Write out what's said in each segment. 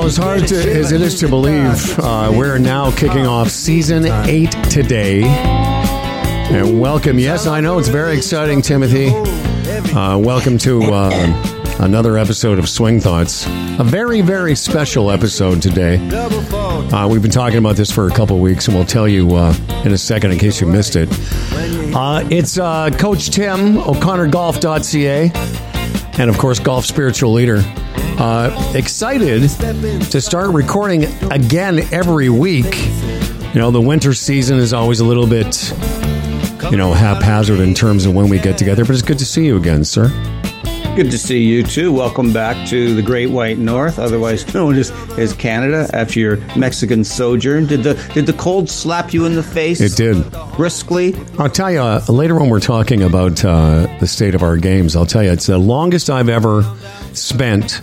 Well, as hard as it is to believe, we're now kicking off Season 8 today. And welcome. Yes, I know it's very exciting, Timothy. Welcome to another episode of Swing Thoughts. A very, very special episode today. We've been talking about this for a couple weeks, and we'll tell you in a second in case you missed it. It's Coach Tim, O'ConnorGolf.ca, and, of course, Golf Spiritual Leader. Excited to start recording again every week. You know, the winter season is always a little bit, you know, haphazard in terms of when we get together, but it's good to see you again, sir. Good to see you, too. Welcome back to the Great White North, otherwise known as Canada, after your Mexican sojourn. Did the cold slap you in the face? It did. Briskly? I'll tell you, later when we're talking about the state of our games, I'll tell you, it's the longest I've ever spent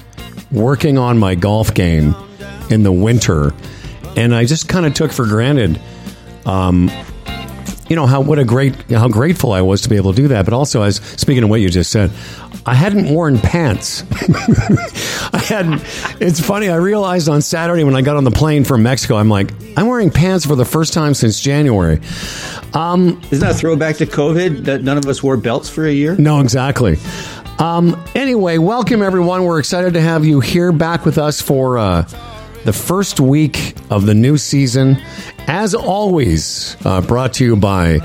working on my golf game in the winter, and I just kind of took for granted, you know, how grateful I was to be able to do that. But also, as speaking of what you just said, I hadn't worn pants. It's funny. I realized on Saturday when I got on the plane from Mexico, I'm like, I'm wearing pants for the first time since January. Isn't that a throwback to COVID that none of us wore belts for a year? No, exactly. Anyway, welcome everyone. We're excited to have you here back with us for the first week of the new season. As always, brought to you by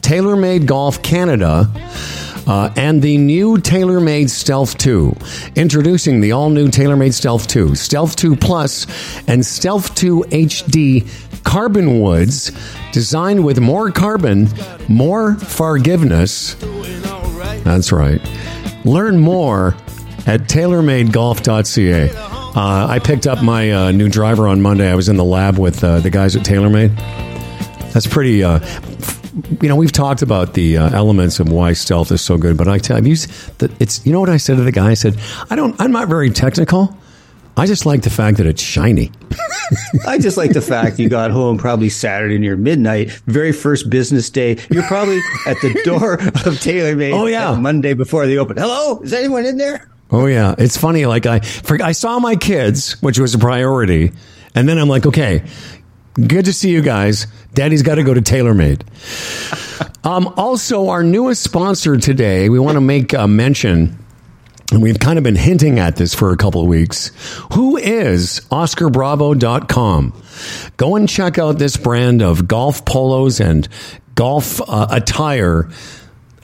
TaylorMade Golf Canada and the new TaylorMade Stealth 2. Introducing the all-new TaylorMade Stealth 2, Stealth 2 Plus, and Stealth 2 HD Carbon Woods, designed with more carbon, more forgiveness. That's right. Learn more at TaylorMadeGolf.ca. I picked up my new driver on Monday. I was in the lab with the guys at TaylorMade. That's pretty... you know, we've talked about the elements of why stealth is so good, but I tell you, it's, you know what I said to the guy? I said, I'm not very technical. I just like the fact that it's shiny. I just like the fact you got home probably Saturday near midnight, very first business day. You're probably at the door of TaylorMade Monday before they open. Hello? Is anyone in there? Oh, yeah. It's funny. Like I saw my kids, which was a priority. And then I'm like, okay, good to see you guys. Daddy's got to go to TaylorMade. Also, our newest sponsor today, we want to make a mention. And we've kind of been hinting at this for a couple of weeks. Who is OscarBravo.com? Go and check out this brand of golf polos and golf attire.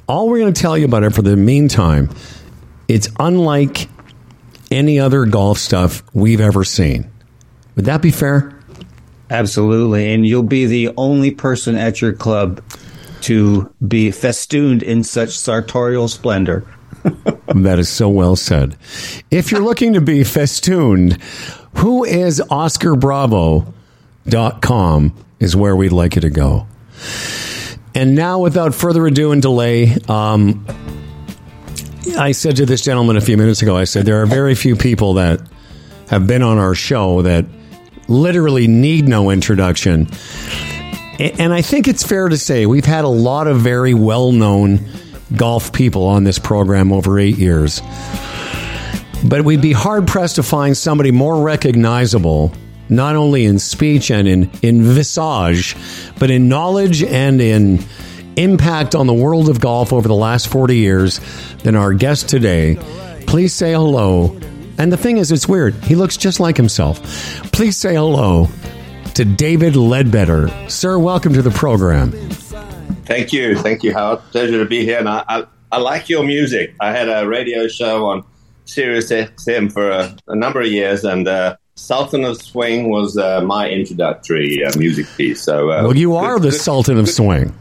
All we're going to tell you about it for the meantime, it's unlike any other golf stuff we've ever seen. Would that be fair? Absolutely. And you'll be the only person at your club to be festooned in such sartorial splendor. That is so well said. If you're looking to be festooned, who is OscarBravo.com is where we'd like you to go. And now, without further ado and delay, I said to this gentleman a few minutes ago, I said, there are very few people that have been on our show that literally need no introduction. And I think it's fair to say we've had a lot of very well-known golf people on this program over 8 years, but we'd be hard-pressed to find somebody more recognizable, not only in speech and in visage, but in knowledge and in impact on the world of golf over the last 40 years than our guest today. Please say hello. And the thing is, it's weird. He looks just like himself. Please say hello to David Leadbetter. Sir, welcome to the program. Thank you. Thank you, Howard. Pleasure to be here. And I like your music. I had a radio show on Sirius XM for a number of years, and Sultan of Swing was my introductory music piece. So, well, you are the Sultan of Swing.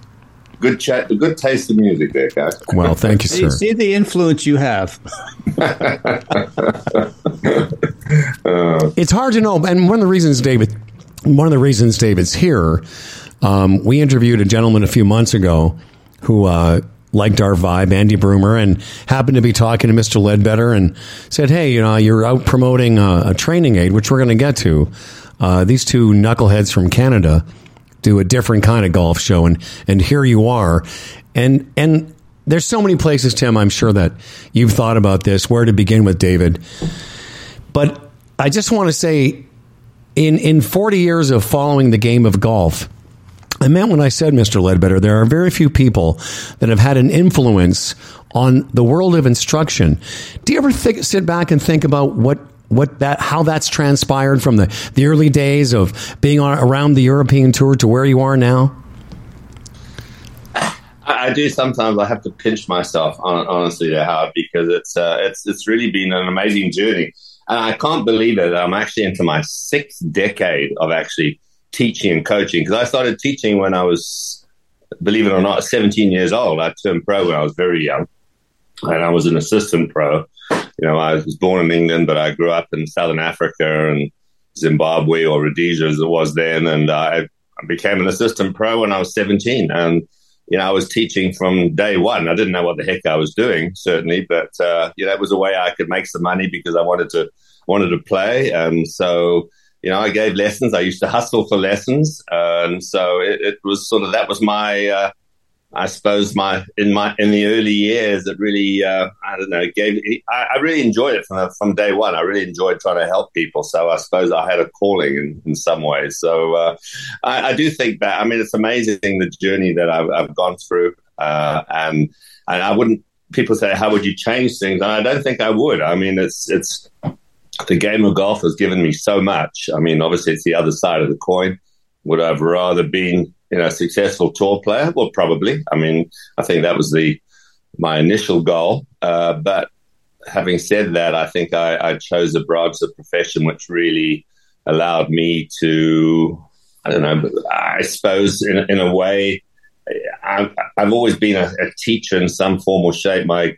Good chat, good taste of music there, guys. Well, thank you, sir. You see the influence you have. It's hard to know. And one of the reasons David's here, we interviewed a gentleman a few months ago who liked our vibe, Andy Brumer, and happened to be talking to Mr. Leadbetter and said, hey, you know, you're out promoting a training aid, which we're going to get to. These two knuckleheads from Canada do a different kind of golf show, and here you are. And there's so many places, Tim, I'm sure that you've thought about this, where to begin with David. But I just want to say in 40 years of following the game of golf, I meant when I said, Mr. Leadbetter, there are very few people that have had an influence on the world of instruction. Do you ever sit back and think about how that's transpired from the early days of being around the European Tour to where you are now? I do sometimes. I have to pinch myself, honestly, to how, because it's really been an amazing journey. And I can't believe it. I'm actually into my sixth decade of actually teaching and coaching, because I started teaching when I was, believe it or not, 17 years old. I turned pro when I was very young, and I was an assistant pro. You know, I was born in England, but I grew up in Southern Africa and Zimbabwe, or Rhodesia as it was then, and I became an assistant pro when I was 17. And, you know, I was teaching from day one. I didn't know what the heck I was doing, certainly, but, you know, it was a way I could make some money because I wanted to play, and so... You know, I gave lessons. I used to hustle for lessons. And so it was sort of, that was my, I suppose, in the early years, it really, I don't know, I really enjoyed it from day one. I really enjoyed trying to help people. So I suppose I had a calling in some ways. So I do think that, I mean, it's amazing the journey that I've gone through. And I wouldn't, people say, how would you change things? And I don't think I would. I mean, it's, the game of golf has given me so much. I mean, obviously, it's the other side of the coin. Would I have rather been, you know, a successful tour player? Well, probably. I mean, I think that was my initial goal. But having said that, I think I chose a broader profession, which really allowed me to, I don't know, I suppose in a way, I've always been a teacher in some form or shape. My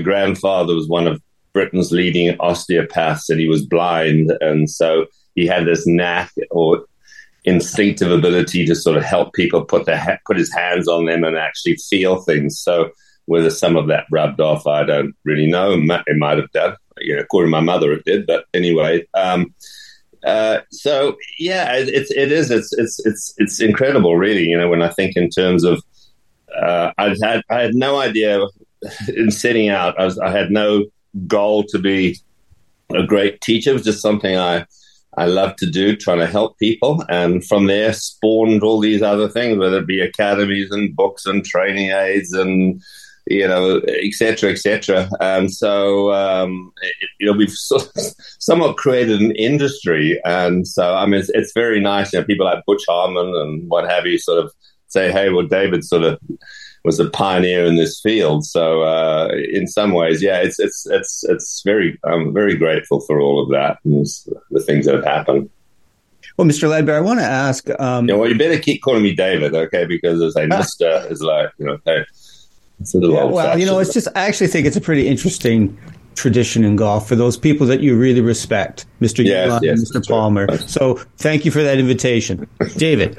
grandfather was one of Britain's leading osteopaths, and he was blind, and so he had this knack or instinctive ability to sort of help people put his hands on them and actually feel things. So whether some of that rubbed off, I don't really know. It might have done. You know, according to my mother, it did. But anyway, so yeah, it's incredible, really. You know, when I think in terms of, I had no idea in setting out. I had no goal to be a great teacher. It was just something I love to do, trying to help people, and from there spawned all these other things, whether it be academies and books and training aids and, you know, etc. And so you know, we've sort of somewhat created an industry. And so I mean, it's very nice, you know, people like Butch Harmon and what have you sort of say, hey, well, David sort of was a pioneer in this field. So in some ways, yeah, it's very, I'm very grateful for all of that and the things that have happened. Well, Mr. Leadbetter, I want to ask... yeah, well, you better keep calling me David, okay? Because as I Mr. is like, you know, hey, it's a little old. Well, you know, it's just, I actually think it's a pretty interesting tradition in golf for those people that you really respect, Mr. Yulon and Mr. Palmer. Sure. So thank you for that invitation. David,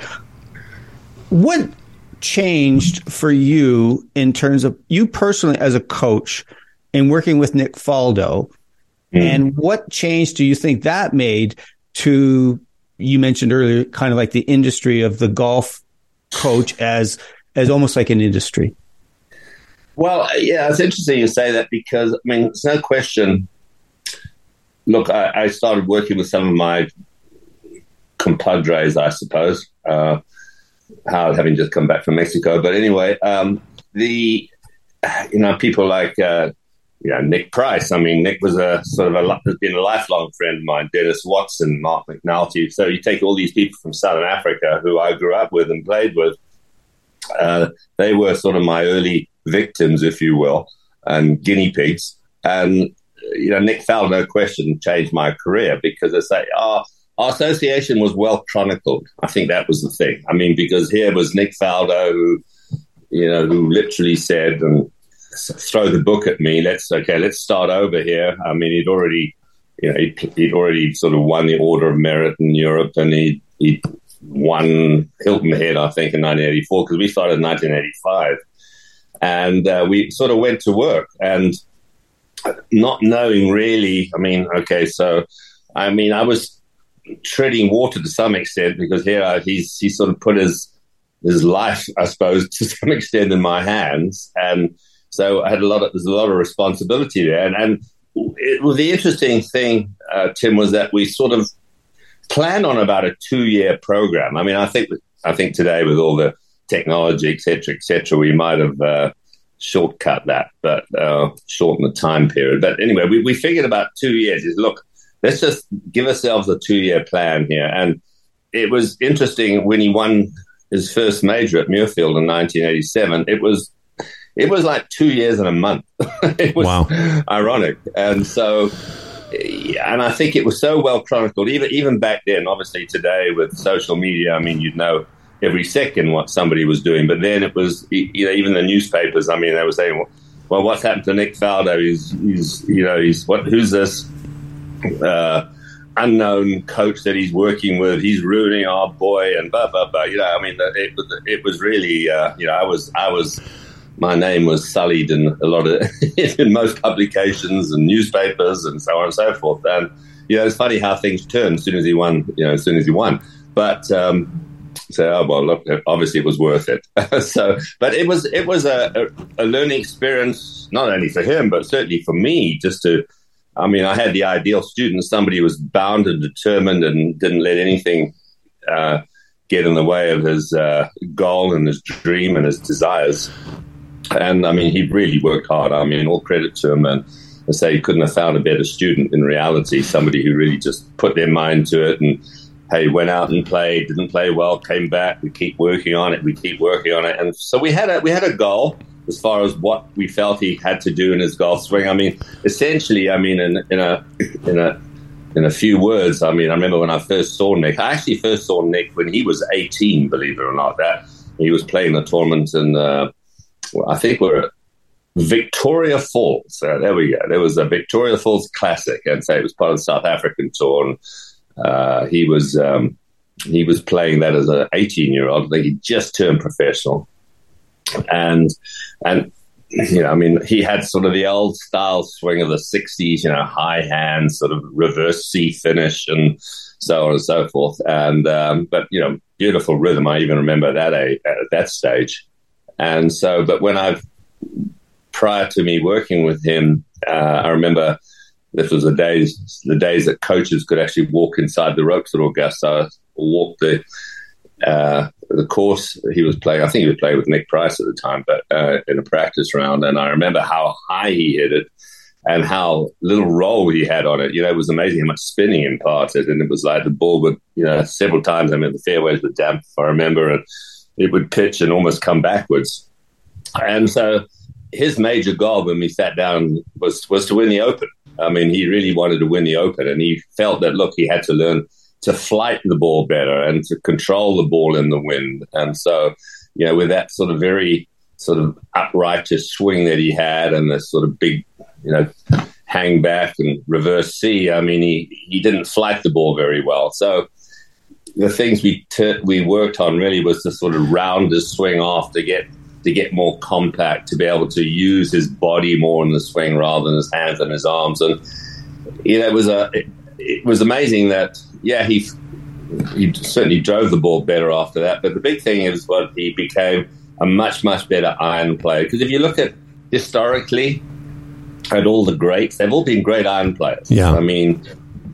what changed for you in terms of you personally as a coach in working with Nick Faldo, and what change do you think that made to, you mentioned earlier, kind of like the industry of the golf coach as almost like an industry? Well, yeah, it's interesting you say that, because I mean, it's no question. Look, I started working with some of my compadres, I suppose, having just come back from Mexico. But anyway, you know, people like, you know, Nick Price. I mean, Nick was has been a lifelong friend of mine, Dennis Watson, Mark McNulty. So you take all these people from Southern Africa who I grew up with and played with. They were sort of my early victims, if you will, and guinea pigs. And, you know, Nick Faldo, no question, changed my career, because they say, our association was well chronicled. I think that was the thing. I mean, because here was Nick Faldo, who literally said, and throw the book at me. Let's start over here. I mean, he'd already sort of won the Order of Merit in Europe, and he won Hilton Head, I think, in 1984, because we started in 1985, and we sort of went to work, and not knowing really. I mean, okay, so I mean, I was treading water to some extent, because here he sort of put his life, I suppose, to some extent in my hands, and so I had there's a lot of responsibility there. And the interesting thing, Tim, was that we sort of plan on about a 2-year program. I mean, I think today with all the technology, et cetera, we might have shortcut that, but shortened the time period. But anyway, we figured about 2 years is, look, let's just give ourselves a 2-year plan here. And it was interesting when he won his first major at Muirfield in 1987. It was like 2 years and a month. It was ironic. And so, and I think it was so well chronicled, even back then. Obviously today with social media, I mean, you'd know every second what somebody was doing. But then it was, you know, even the newspapers, I mean, they were saying, well, what's happened to Nick Faldo? Who's this unknown coach that he's working with? He's ruining our boy and blah, blah, blah. You know, I mean, it was really, you know, I was, my name was sullied in a lot of, in most publications and newspapers and so on and so forth. And, you know, it's funny how things turn as soon as he won. But, look, obviously it was worth it. But it was a learning experience, not only for him, but certainly for me. I had the ideal student, somebody who was bound and determined and didn't let anything get in the way of his goal and his dream and his desires. And, I mean, he really worked hard. I mean, all credit to him. And I say he couldn't have found a better student in reality, somebody who really just put their mind to it and, hey, went out and played, didn't play well, came back, we keep working on it. And so we had a goal as far as what we felt he had to do in his golf swing. I mean, essentially, I mean, in a few words, I mean, I remember when I first saw Nick, when he was 18, believe it or not, that he was playing a tournament in, I think we're at Victoria Falls. There we go. There was a Victoria Falls Classic, and so it was part of the South African tour, and he was playing that as an 18-year-old. I think he just turned professional, and you know, I mean, he had sort of the old style swing of the 60s, you know, high hand, sort of reverse C finish, and so on and so forth. And but you know, beautiful rhythm. I even remember that at that stage. And so, but when prior to me working with him, I remember. This was the days that coaches could actually walk inside the ropes at Augusta. I walked the course he was playing. I think he was playing with Nick Price at the time, but in a practice round. And I remember how high he hit it and how little roll he had on it. You know, it was amazing how much spinning imparted. And it was like the ball would, you know, several times. I mean, the fairways were damp, I remember, and it would pitch and almost come backwards. And so his major goal when we sat down was to win the Open. I mean, he really wanted to win the Open, and he felt that, look, he had to learn to flight the ball better and to control the ball in the wind. And so, you know, with that sort of very sort of uprighteous swing that he had and this sort of big, you know, hang back and reverse C, I mean, he didn't flight the ball very well. So the things we worked on really was to sort of round his swing off to get more compact, to be able to use his body more in the swing rather than his hands and his arms. And, you know, it was amazing that, yeah, he certainly drove the ball better after that. But the big thing is what he became a much, much better iron player. Because if you look at historically at all the greats, they've all been great iron players. Yeah. I mean,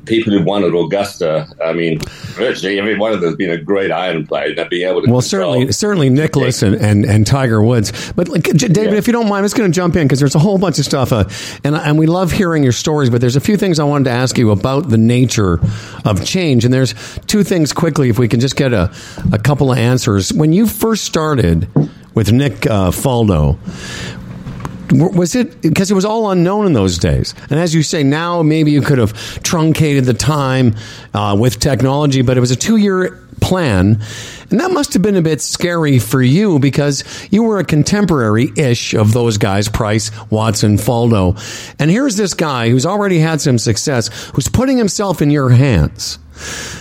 people who won at Augusta, I mean, virtually every one of them has been a great iron player. Not being able to. Well, certainly Nicklaus and Tiger Woods. But like, David, if you don't mind, I'm just going to jump in because there's a whole bunch of stuff, and we love hearing your stories. But there's a few things I wanted to ask you about the nature of change, and there's two things quickly. If we can just get a couple of answers. When you first started with Nick Faldo. Was it because it was all unknown in those days? And as you say, now maybe you could have truncated the time with technology, but it was a 2-year plan. And that must have been a bit scary for you because you were a contemporary-ish of those guys, Price, Watson, Faldo. And here's this guy who's already had some success, who's putting himself in your hands.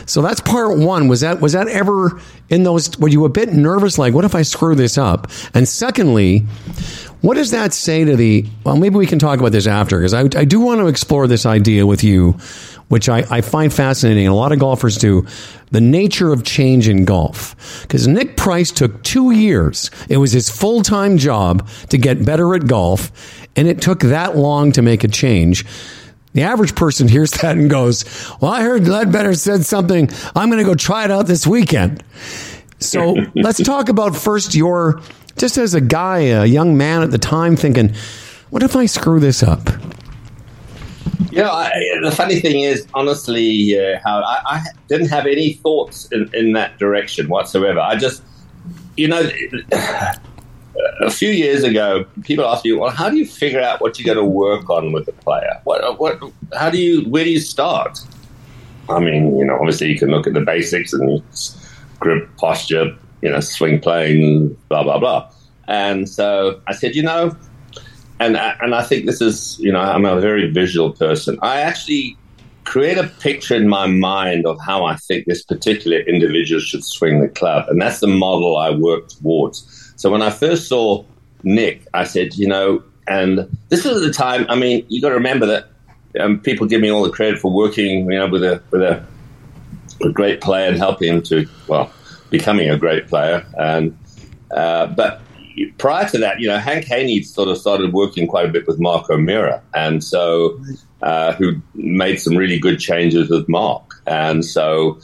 So that's part one. Was that ever in those, were you a bit nervous, like, what if I screw this up? And secondly, what does that say to the, well, maybe we can talk about this after, because I do want to explore this idea with you, which I find fascinating, and a lot of golfers do, the nature of change in golf. Because Nick Price took 2 years. It was his full-time job to get better at golf, and it took that long to make a change. The average person hears that and goes, well, I heard Leadbetter said something. I'm going to go try it out this weekend. So let's talk about first your, just as a guy, a young man at the time thinking, what if I screw this up? Yeah, the funny thing is, honestly, Howard, I didn't have any thoughts in that direction whatsoever. I just, you know, a few years ago, people asked me, well, how do you figure out what you're going to work on with a player? Where do you start? I mean, you know, obviously you can look at the basics and grip, posture, you know, swing playing, blah, blah, blah. And so I said, you know, and I think this is, you know, I'm a very visual person. I actually create a picture in my mind of how I think this particular individual should swing the club. And that's the model I work towards. So when I first saw Nick, I said, you know, and this is the time, I mean, you got to remember that people give me all the credit for working, you know, with a great player and helping him to, well, becoming a great player. And but prior to that, you know, Hank Haney sort of started working quite a bit with Mark O'Meara, and so who made some really good changes with Mark. And so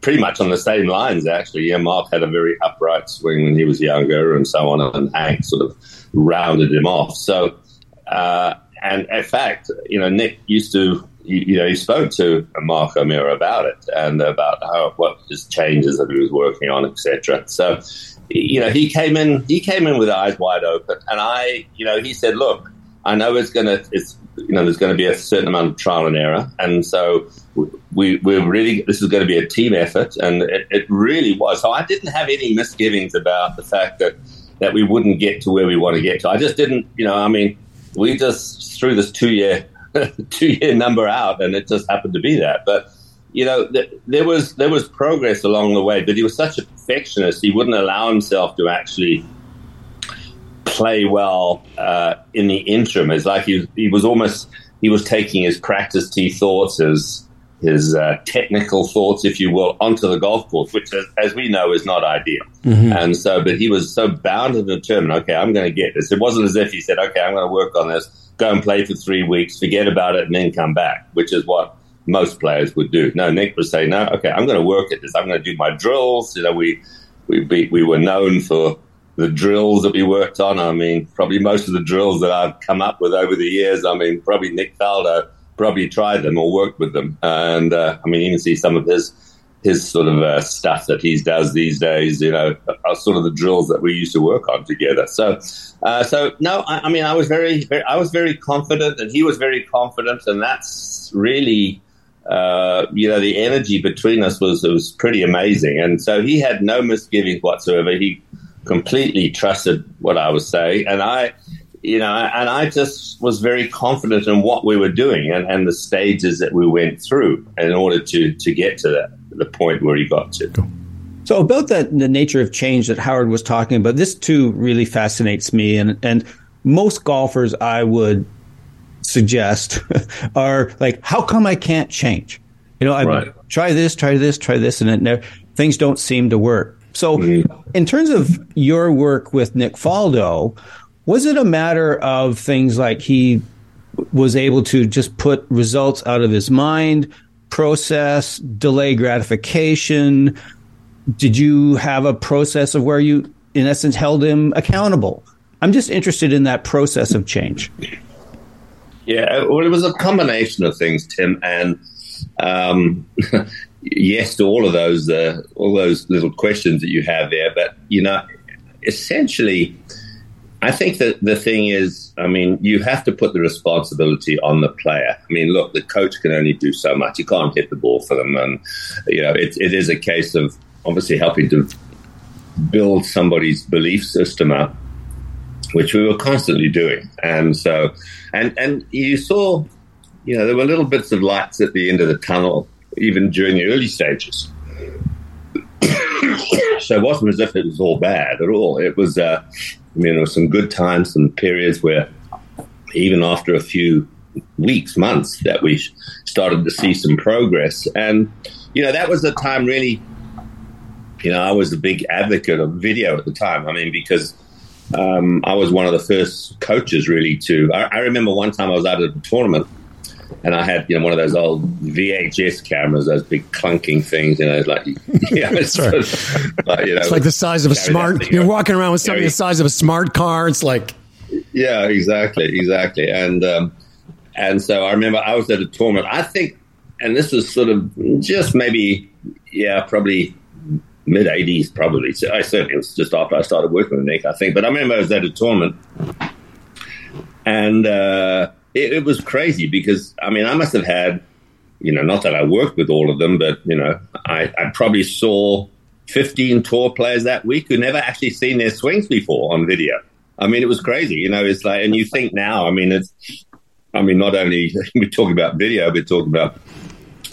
pretty much on the same lines, actually. Yeah, Mark had a very upright swing when he was younger and so on, and Hank sort of rounded him off. So, and in fact, you know, Nick used to, you know, he spoke to Mark O'Meara about it and about how, what his changes that he was working on, etc. So, you know, he came in with eyes wide open, and I, you know, he said, look, I know it's, you know, there's going to be a certain amount of trial and error. And so we're really, this is going to be a team effort. And it really was. So I didn't have any misgivings about the fact that we wouldn't get to where we want to get to. I just didn't, you know, I mean, we just threw this two-year number out, and it just happened to be that. But, you know, there was progress along the way, but he was such a perfectionist, he wouldn't allow himself to actually play well in the interim. It's like he was taking his practice tee thoughts, his technical thoughts, if you will, onto the golf course, which, as we know, is not ideal. Mm-hmm. And so, but he was so bound and determined, okay, I'm going to get this. It wasn't as if he said, okay, I'm going to work on this, go and play for 3 weeks, forget about it, and then come back, which is what most players would do. No, Nick would say, no, okay, I'm going to work at this. I'm going to do my drills. You know, we were known for the drills that we worked on. I mean, probably most of the drills that I've come up with over the years, I mean, probably Nick Faldo probably tried them or worked with them. And, I mean, you can see some of his sort of stuff that he does these days, you know, are sort of the drills that we used to work on together. So no, I mean, I was very confident, and he was very confident, and that's really, you know, the energy between us was pretty amazing. And so he had no misgivings whatsoever. He completely trusted what I was saying, and I, you know, and I just was very confident in what we were doing and the stages that we went through in order to get to that. The point where he got to. So about that, the nature of change that Howard was talking about, this too really fascinates me. And most golfers, I would suggest, are like, how come I can't change? You know, I try this, and it never, things don't seem to work. So in terms of your work with Nick Faldo, was it a matter of things like he was able to just put results out of his mind, process, delay gratification? Did you have a process of where you, in essence, held him accountable? I'm just interested in that process of change. Yeah, well, it was a combination of things, Tim, and yes to all those little questions that you have there. But, you know, essentially, I think that the thing is, I mean, you have to put the responsibility on the player. I mean, look, the coach can only do so much. You can't hit the ball for them. And, you know, it is a case of obviously helping to build somebody's belief system up, which we were constantly doing. And so, and you saw, you know, there were little bits of lights at the end of the tunnel, even during the early stages. So it wasn't as if it was all bad at all. It was... I mean, there were some good times, some periods where even after a few weeks, months, that we started to see some progress. And, you know, that was the time really, you know, I was a big advocate of video at the time. I mean, because I was one of the first coaches really to, I remember one time I was out at a tournament And I had, you know, one of those old VHS cameras, those big clunking things, you know, like, yeah, it's sort of, like, you know, it's like the size of a smart. You're walking around with something the size of a smart car. It's like, yeah, exactly. And so I remember I was at a tournament. I think, and this was sort of just maybe, probably mid '80s, probably. So I certainly, it was just after I started working with Nick, I think. But I remember I was at a tournament, and it was crazy because, I mean, I must have had, you know, not that I worked with all of them, but, you know, I probably saw 15 tour players that week who never actually seen their swings before on video. I mean, it was crazy, you know, it's like, and you think now, I mean, not only we're talking about video, we're talking about,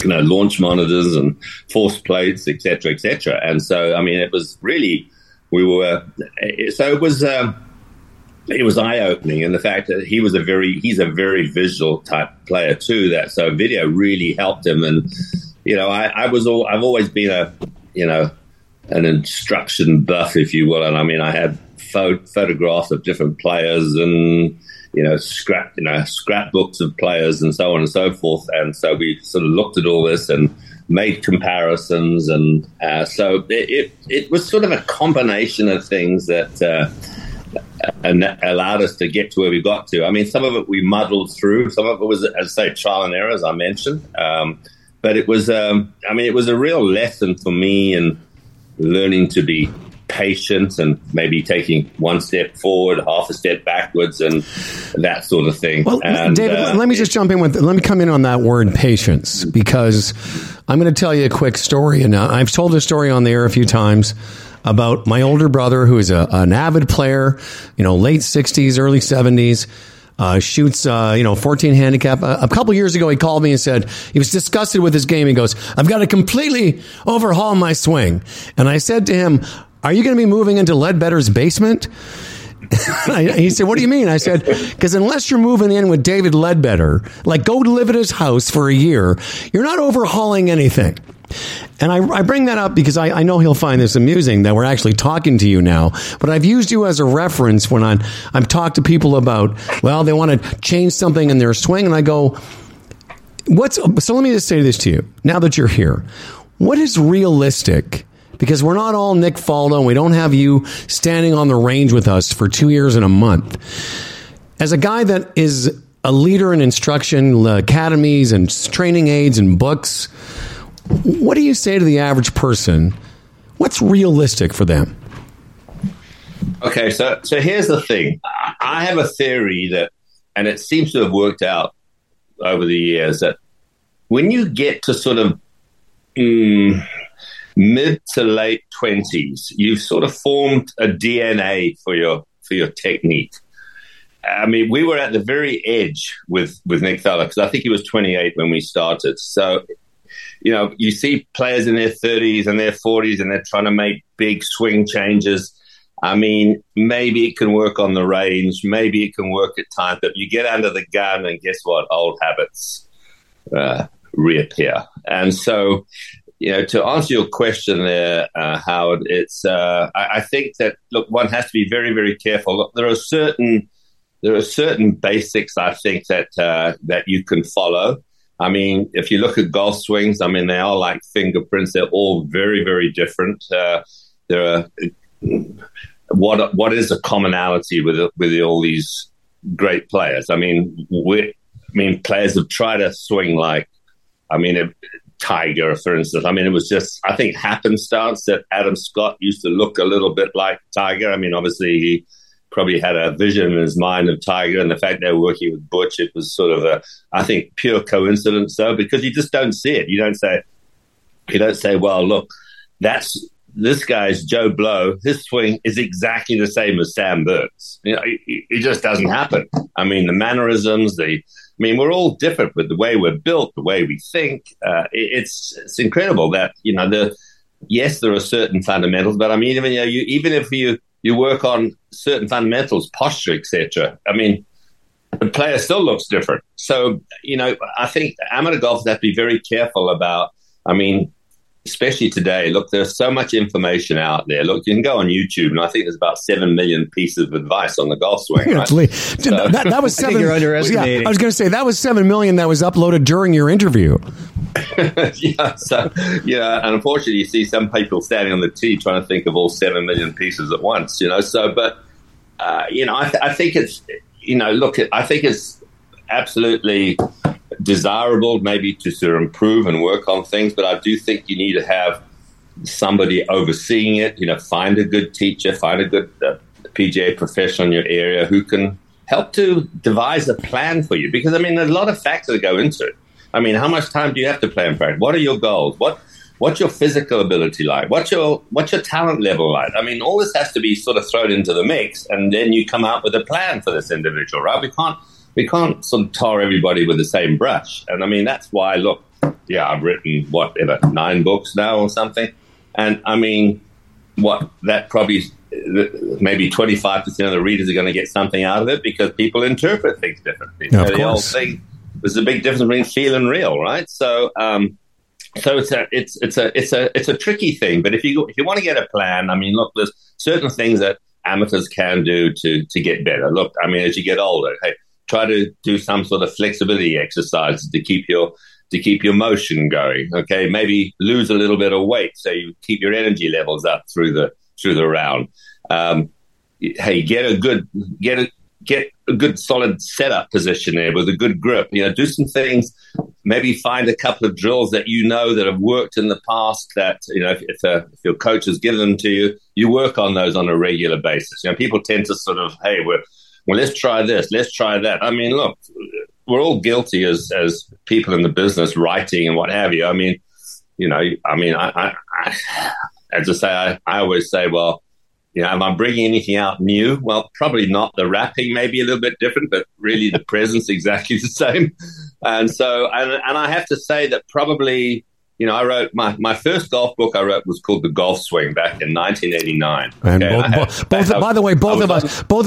you know, launch monitors and force plates, et cetera. And so, I mean, it was really, it was eye-opening, and the fact that he was he's a very visual type player too. That so video really helped him, and you know, I've always been an instruction buff, if you will, and I mean, I had photographs of different players, and you know, scrapbooks of players, and so on and so forth, and so we sort of looked at all this and made comparisons, and so it was sort of a combination of things that. And that allowed us to get to where we got to. I mean, some of it we muddled through. Some of it was, as I say, trial and error, as I mentioned. But it was, it was a real lesson for me in learning to be patient and maybe taking one step forward, half a step backwards, and that sort of thing. Well, and, David, let me just jump in with. Let me come in on that word patience, because I'm going to tell you a quick story. And I've told this story on the air a few times, about my older brother, who is an avid player, you know, late 60s, early 70s, shoots, 14 handicap. A couple years ago, he called me and said he was disgusted with his game. He goes, I've got to completely overhaul my swing. And I said to him, are you going to be moving into Leadbetter's basement? He said, what do you mean? I said, because unless you're moving in with David Leadbetter, like go live at his house for a year, you're not overhauling anything. And I bring that up because I know he'll find this amusing that we're actually talking to you now, but I've used you as a reference when I'm talked to people about, well, they want to change something in their swing. And I go, so let me just say this to you now that you're here. What is realistic? Because we're not all Nick Faldo. We don't have you standing on the range with us for 2 years and a month. As a guy that is a leader in instruction, academies and training aids and books, what do you say to the average person? What's realistic for them? Okay, so here's the thing. I have a theory that, and it seems to have worked out over the years, that when you get to sort of... mid to late 20s, you've sort of formed a DNA for your technique. I mean, we were at the very edge with Nick Faldo, because I think he was 28 when we started. So, you know, you see players in their 30s and their 40s, and they're trying to make big swing changes. I mean, maybe it can work on the range, maybe it can work at times, but you get under the gun, and guess what? Old habits reappear. And so... You know, to answer your question there, Howard, it's I think that, look, one has to be very, very careful. Look, there are certain basics, I think, that you can follow. I mean, if you look at golf swings, I mean, they are like fingerprints. They're all very, very different. There are what is the commonality with all these great players? I mean, players have tried to swing like, I mean. Tiger, for instance. I mean, it was just, I think, happenstance that Adam Scott used to look a little bit like Tiger. I mean, obviously, he probably had a vision in his mind of Tiger, and the fact they were working with Butch, it was sort of a, I think, pure coincidence, though, because you just don't see it. You don't say, well, look, that's this guy's Joe Blow. His swing is exactly the same as Sam Burns. You know, it just doesn't happen. I mean, the mannerisms, we're all different with the way we're built, the way we think. It's incredible that, you know, there are certain fundamentals, but I mean, even, you know, even if you work on certain fundamentals, posture, etc., I mean, the player still looks different. So, you know, I think amateur golfers have to be very careful about, I mean, especially today. Look, there's so much information out there. Look, you can go on YouTube, and I think there's about 7 million pieces of advice on the golf swing. Right? That was 7 million. I think you're underestimating. Yeah, I was going to say that was 7 million that was uploaded during your interview. And unfortunately, you see some people standing on the tee trying to think of all 7 million pieces at once. I think it's, I think it's absolutely desirable maybe to sort of improve and work on things, but I do think you need to have somebody overseeing it. Find a good teacher, find a good PGA professional in your area who can help to devise a plan for you, because there's a lot of factors that go into it. How much time do you have to play in practice? What are your goals? What's your physical ability like? What's your talent level like? All this has to be sort of thrown into the mix, and then you come out with a plan for this individual, right? We can't sort of tar everybody with the same brush. And that's why, look, I've written, 9 books now or something. And that probably maybe 25% of the readers are going to get something out of it, because people interpret things differently. Yeah, the old thing, there's a big difference between feel and real, right? So, it's a tricky thing. But if you want to get a plan, look, there's certain things that amateurs can do to get better. Look, as you get older, hey, try to do some sort of flexibility exercises to keep your motion going. Okay, maybe lose a little bit of weight so you keep your energy levels up through the round. Get a good solid setup position there with a good grip. Do some things. Maybe find a couple of drills that that have worked in the past. That if your coach has given them to you, you work on those on a regular basis. People tend to sort of let's try this, let's try that. Look, we're all guilty as people in the business, writing and what have you. I always say, well, am I bringing anything out new? Well, probably not. The wrapping may be a little bit different, but really the present's exactly the same. And so, and I have to say that probably, I wrote my first golf book I wrote was called The Golf Swing back in 1989. And okay? Both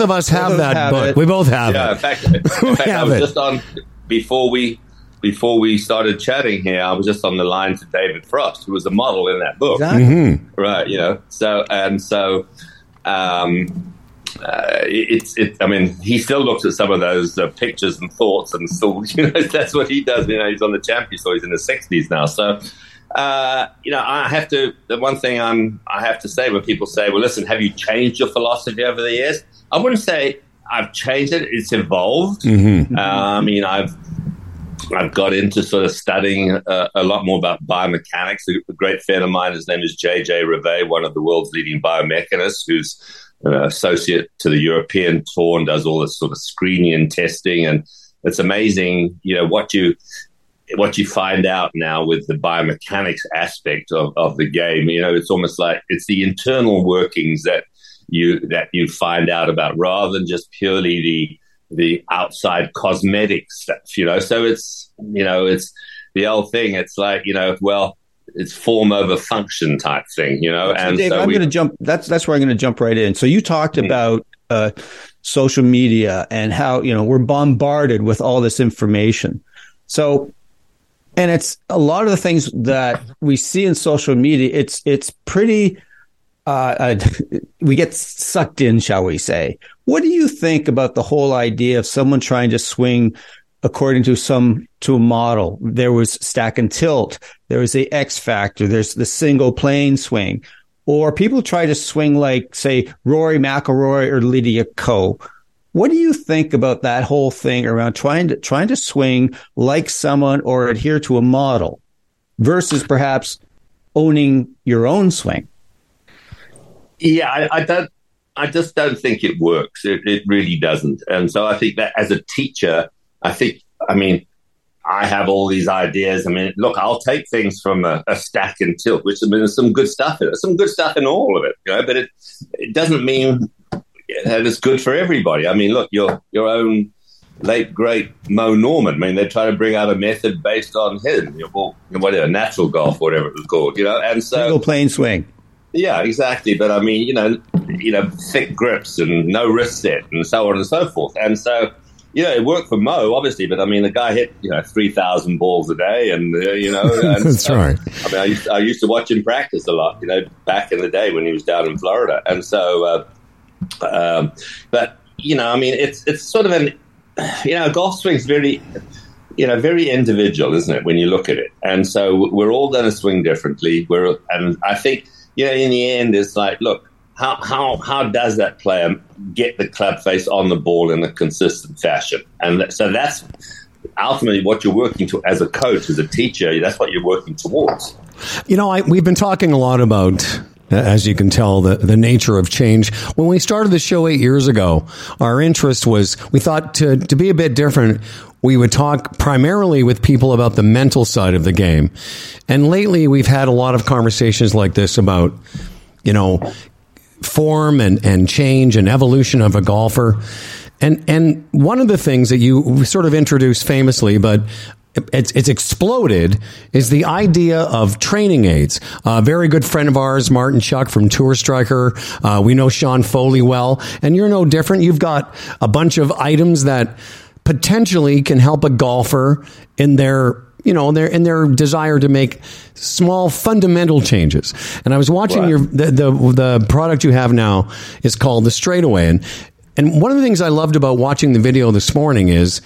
of us have that book. We both have it. In fact, I was just on before we started chatting here. I was just on the line to David Frost, who was a model in that book. Exactly. Mm-hmm. Right. He still looks at some of those pictures and thoughts, and still, that's what he does. He's on the champion, so he's in his 60s now. So, the one thing I have to say when people say, well, listen, have you changed your philosophy over the years? I wouldn't say I've changed it. It's evolved. Mm-hmm. I've got into sort of studying a lot more about biomechanics. A great friend of mine, his name is JJ Reve, one of the world's leading biomechanists, who's associate to the European tour and does all this sort of screening and testing. And it's amazing, what you find out now with the biomechanics aspect of the game. It's almost like it's the internal workings that you find out about, rather than just purely the outside cosmetic stuff. So it's, it's the old thing. It's like, it's form over function type thing, And Dave, I'm going to jump. That's where I'm going to jump right in. So you talked about social media and how we're bombarded with all this information. So, and it's a lot of the things that we see in social media. It's pretty. We get sucked in, shall we say? What do you think about the whole idea of someone trying to swing according to a model? There was stack and tilt. There was the X factor. There's the single plane swing, or people try to swing like, say, Rory McIlroy or Lydia Ko. What do you think about that whole thing around trying to swing like someone or adhere to a model versus perhaps owning your own swing? Yeah, I just don't think it works. It really doesn't. And so I think that as a teacher, I have all these ideas. Look, I'll take things from a stack and tilt, which there's some good stuff in it, some good stuff in all of it, but it doesn't mean that it's good for everybody. Look, your own late, great Mo Norman, they try to bring out a method based on him, natural golf, whatever it was called, and so... Single plane swing. Yeah, exactly. But thick grips and no wrist set and so on and so forth. And so... Yeah, it worked for Mo, obviously, but I mean, the guy hit 3,000 balls a day, and that's right. I mean, I used to watch him practice a lot, back in the day when he was down in Florida, and so, but I mean, it's sort of an, golf swing's very, very individual, isn't it? When you look at it, and so we're all going to swing differently. And I think in the end, it's like, look. How does that player get the club face on the ball in a consistent fashion? And so that's ultimately what you're working to as a coach, as a teacher. That's what you're working towards. We've been talking a lot about, as you can tell, the nature of change. When we started the show 8 years ago, our interest was, we thought to be a bit different, we would talk primarily with people about the mental side of the game. And lately, we've had a lot of conversations like this about, form and change and evolution of a golfer. And one of the things that you sort of introduced famously, but it's exploded, is the idea of training aids. A very good friend of ours, Martin Chuck from Tour Striker. We know Sean Foley well, and you're no different. You've got a bunch of items that potentially can help a golfer in their in their desire to make small fundamental changes. And I was watching the product you have now is called the Straightaway. And one of the things I loved about watching the video this morning is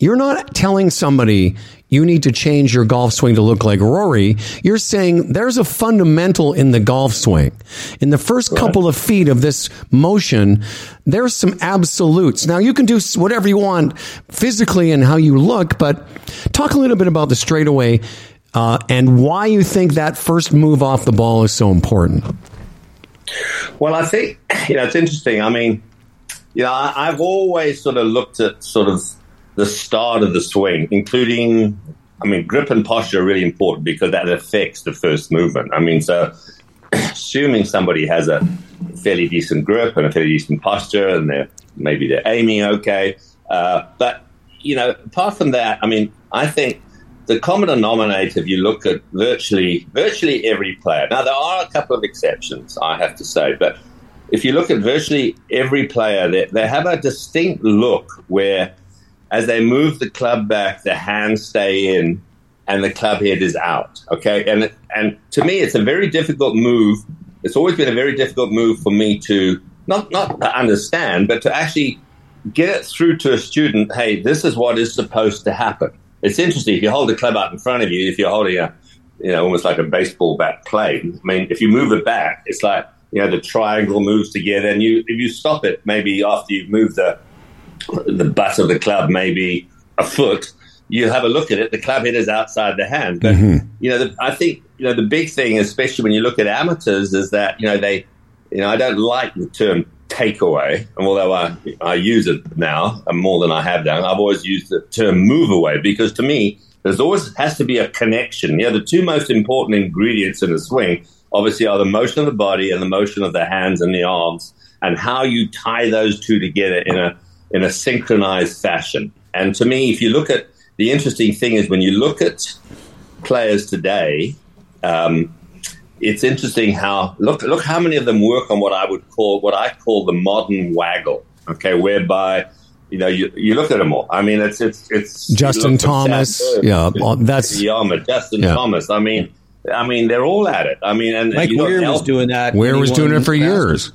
you're not telling somebody you need to change your golf swing to look like Rory. You're saying there's a fundamental in the golf swing. In the first couple of feet of this motion, there's some absolutes. Now, you can do whatever you want physically and how you look, but talk a little bit about the straightaway and why you think that first move off the ball is so important. Well, I think, it's interesting. I mean, I've always sort of looked at sort of the start of the swing, including, grip and posture are really important because that affects the first movement. So assuming somebody has a fairly decent grip and a fairly decent posture and they're aiming okay. But, apart from that, I think the common denominator, if you look at virtually every player. Now, there are a couple of exceptions, I have to say, but if you look at virtually every player, they have a distinct look where as they move the club back, the hands stay in and the club head is out, okay? And to me, it's a very difficult move. It's always been a very difficult move for me to, not to understand, but to actually get it through to a student, hey, this is what is supposed to happen. It's interesting, if you hold the club out in front of you, if you're holding a, almost like a baseball bat plane, if you move it back, it's like, the triangle moves together and if you stop it, maybe after you've moved the butt of the club maybe a foot, you have a look at it, the club head is outside the hand. But, I think, the big thing, especially when you look at amateurs, is that, I don't like the term takeaway, although I use it now more than I have done. I've always used the term move away because to me, there's always has to be a connection. The two most important ingredients in a swing, obviously, are the motion of the body and the motion of the hands and the arms and how you tie those two together in a synchronized fashion. And to me, if you look at the interesting thing is when you look at players today, it's interesting how look how many of them work on what I call the modern waggle. Okay, whereby you look at them all. It's Justin Thomas, Thomas. They're all at it. And Mike Weir was doing that. Weir was doing it for years.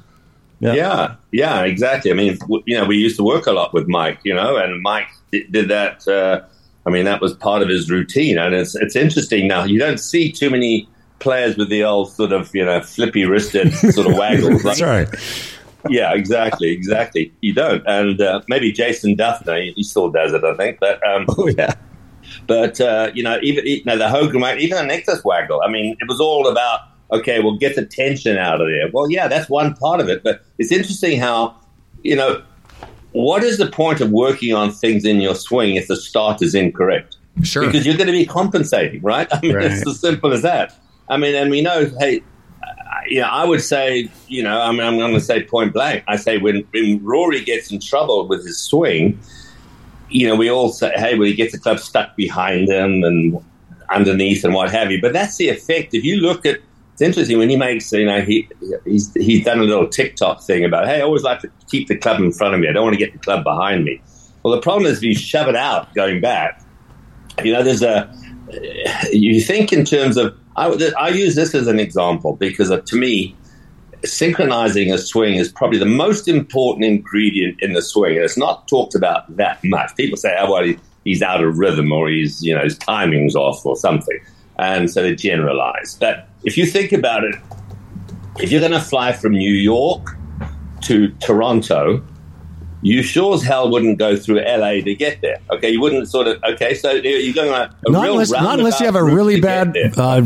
Yeah, exactly. We used to work a lot with Mike, and Mike did that. That was part of his routine. And it's interesting now. You don't see too many players with the old sort of, flippy-wristed sort of waggles. That's right. Yeah, exactly. You don't. And maybe Jason Duffner, he still does it, I think. But, But, even the Hogan, even the Nexus waggle, it was all about, okay, well, get the tension out of there. Well, yeah, that's one part of it. But it's interesting how, what is the point of working on things in your swing if the start is incorrect? Sure. Because you're going to be compensating, right? Right. It's as simple as that. And we know, hey, I would say, I'm going to say point blank. I say when Rory gets in trouble with his swing, we all say, hey, well, he gets the club stuck behind him and underneath and what have you. But that's the effect. If you look at, it's interesting when he makes, he's done a little TikTok thing about, hey, I always like to keep the club in front of me. I don't want to get the club behind me. Well, the problem is if you shove it out going back, you know, there's a – you think in terms of – I use this as an example because to me, synchronizing a swing is probably the most important ingredient in the swing. And it's not talked about that much. People say, oh, well, he's out of rhythm or he's, you know, his timing's off or something. And so they generalize. But if you think about it, if you're going to fly from New York to Toronto, you sure as hell wouldn't go through LA to get there. Okay, you wouldn't sort of. Okay, so you're going on a real roundabout. Not unless you have a really bad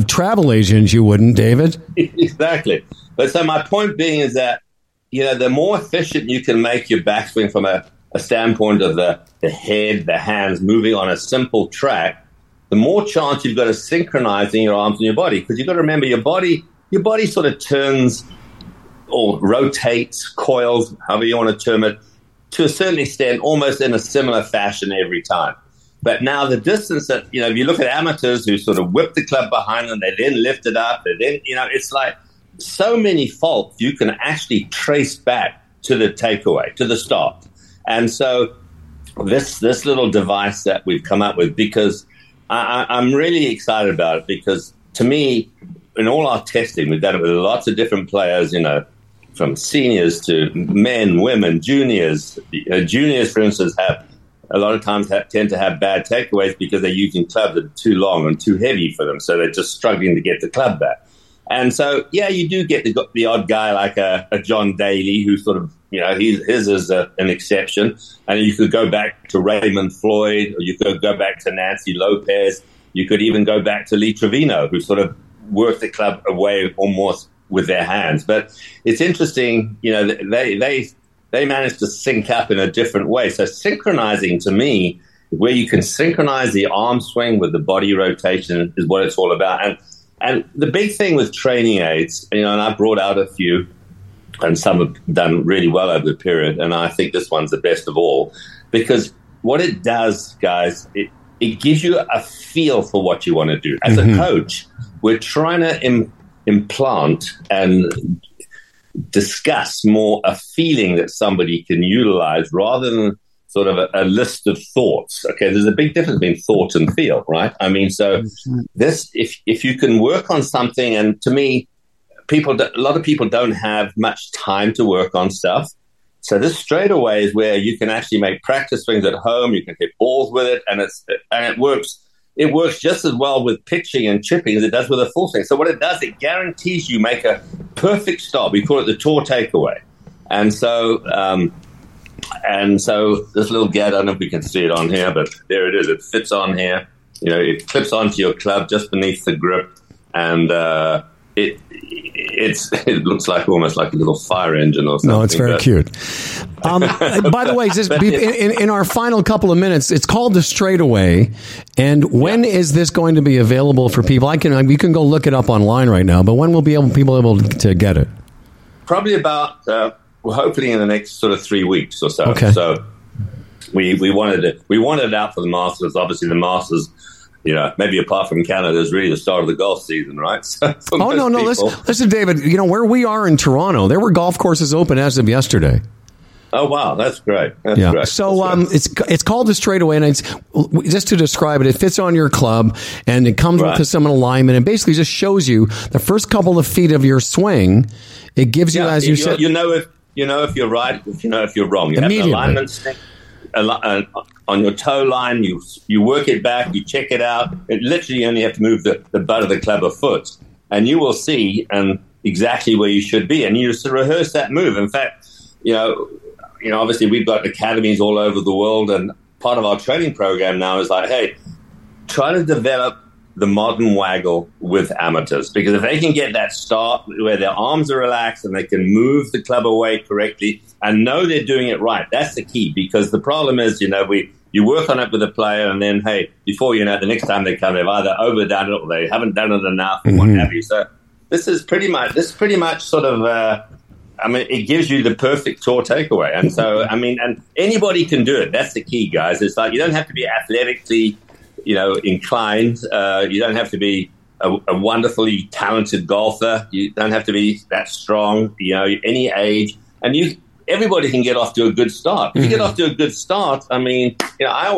travel agent, you wouldn't, David. Exactly. But so my point being is that, you know, the more efficient you can make your backswing from a standpoint of the head, the hands moving on a simple track, the more chance you've got of synchronizing your arms and your body. Because you've got to remember your body sort of turns or rotates, coils, however you want to term it, to a certain extent, almost in a similar fashion every time. But now the distance that, you know, if you look at amateurs who sort of whip the club behind them, they then lift it up, they then, you know, it's like so many faults you can actually trace back to the takeaway, to the start. And so this little device that we've come up with, because I'm really excited about it, because to me, in all our testing, we've done it with lots of different players, you know, from seniors to men, women, juniors. Juniors, for instance, have a lot of times tend to have bad takeaways because they're using clubs that are too long and too heavy for them, so they're just struggling to get the club back. And so, yeah, you do get the odd guy like a John Daly who sort of, you know, his is an exception. And you could go back to Raymond Floyd, or you could go back to Nancy Lopez. You could even go back to Lee Trevino, who sort of worked the club away almost with their hands. But it's interesting, you know, they managed to sync up in a different way. So synchronizing, to me, where you can synchronize the arm swing with the body rotation is what it's all about. And the big thing with training aids, you know, and I brought out a few, and some have done really well over the period, and I think this one's the best of all, because what it does, guys, it gives you a feel for what you want to do. As a coach, we're trying to implant and discuss more a feeling that somebody can utilize rather than sort of a list of thoughts. Okay, there's a big difference between thought and feel, right? I mean, so this, if you can work on something, and to me, a lot of people don't have much time to work on stuff. So this straightaway is where you can actually make practice swings at home. You can hit balls with it, and it works. It works just as well with pitching and chipping as it does with a full swing. So what it does, it guarantees you make a perfect stop. We call it the tour takeaway. And so this little gad, I don't know if we can see it on here, but there it is. It fits on here. You know, it clips onto your club just beneath the grip, and it looks like almost like a little fire engine or something. No, it's very cute. By the way, in our final couple of minutes, it's called the Straightaway. And when is this going to be available for people? You can go look it up online right now. But when will people be able to get it? Probably about hopefully in the next sort of 3 weeks or so. Okay. So we wanted it out for the Masters. Obviously, the Masters. You know, maybe apart from Canada, is really the start of the golf season, right? So no. Listen, David. You know where we are in Toronto. There were golf courses open as of yesterday. Oh wow, that's great. That's great. So that's great. It's called the Straightaway, and it's just to describe it. It fits on your club, and it comes with some alignment, and basically just shows you the first couple of feet of your swing. It gives you, as you said, if you're right, if you're wrong. You have an alignment stick on your toe line, you work it back, you check it out. It literally, you only have to move the butt of the club a foot, and you will see exactly where you should be. And you just rehearse that move. In fact, you know, obviously we've got academies all over the world, and part of our training program now is like, hey, try to develop the modern waggle with amateurs, because if they can get that start where their arms are relaxed and they can move the club away correctly and know they're doing it right, that's the key. Because the problem is, you know, you work on it with a player, and then, hey, before you know it, the next time they come, they've either overdone it or they haven't done it enough or what have you. So this is pretty much sort of, it gives you the perfect tour takeaway. And so, and anybody can do it. That's the key, guys. It's like you don't have to be athletically inclined. You don't have to be a wonderfully talented golfer. You don't have to be that strong, any age. And you, everybody can get off to a good start. If you get off to a good start, I mean, you know, I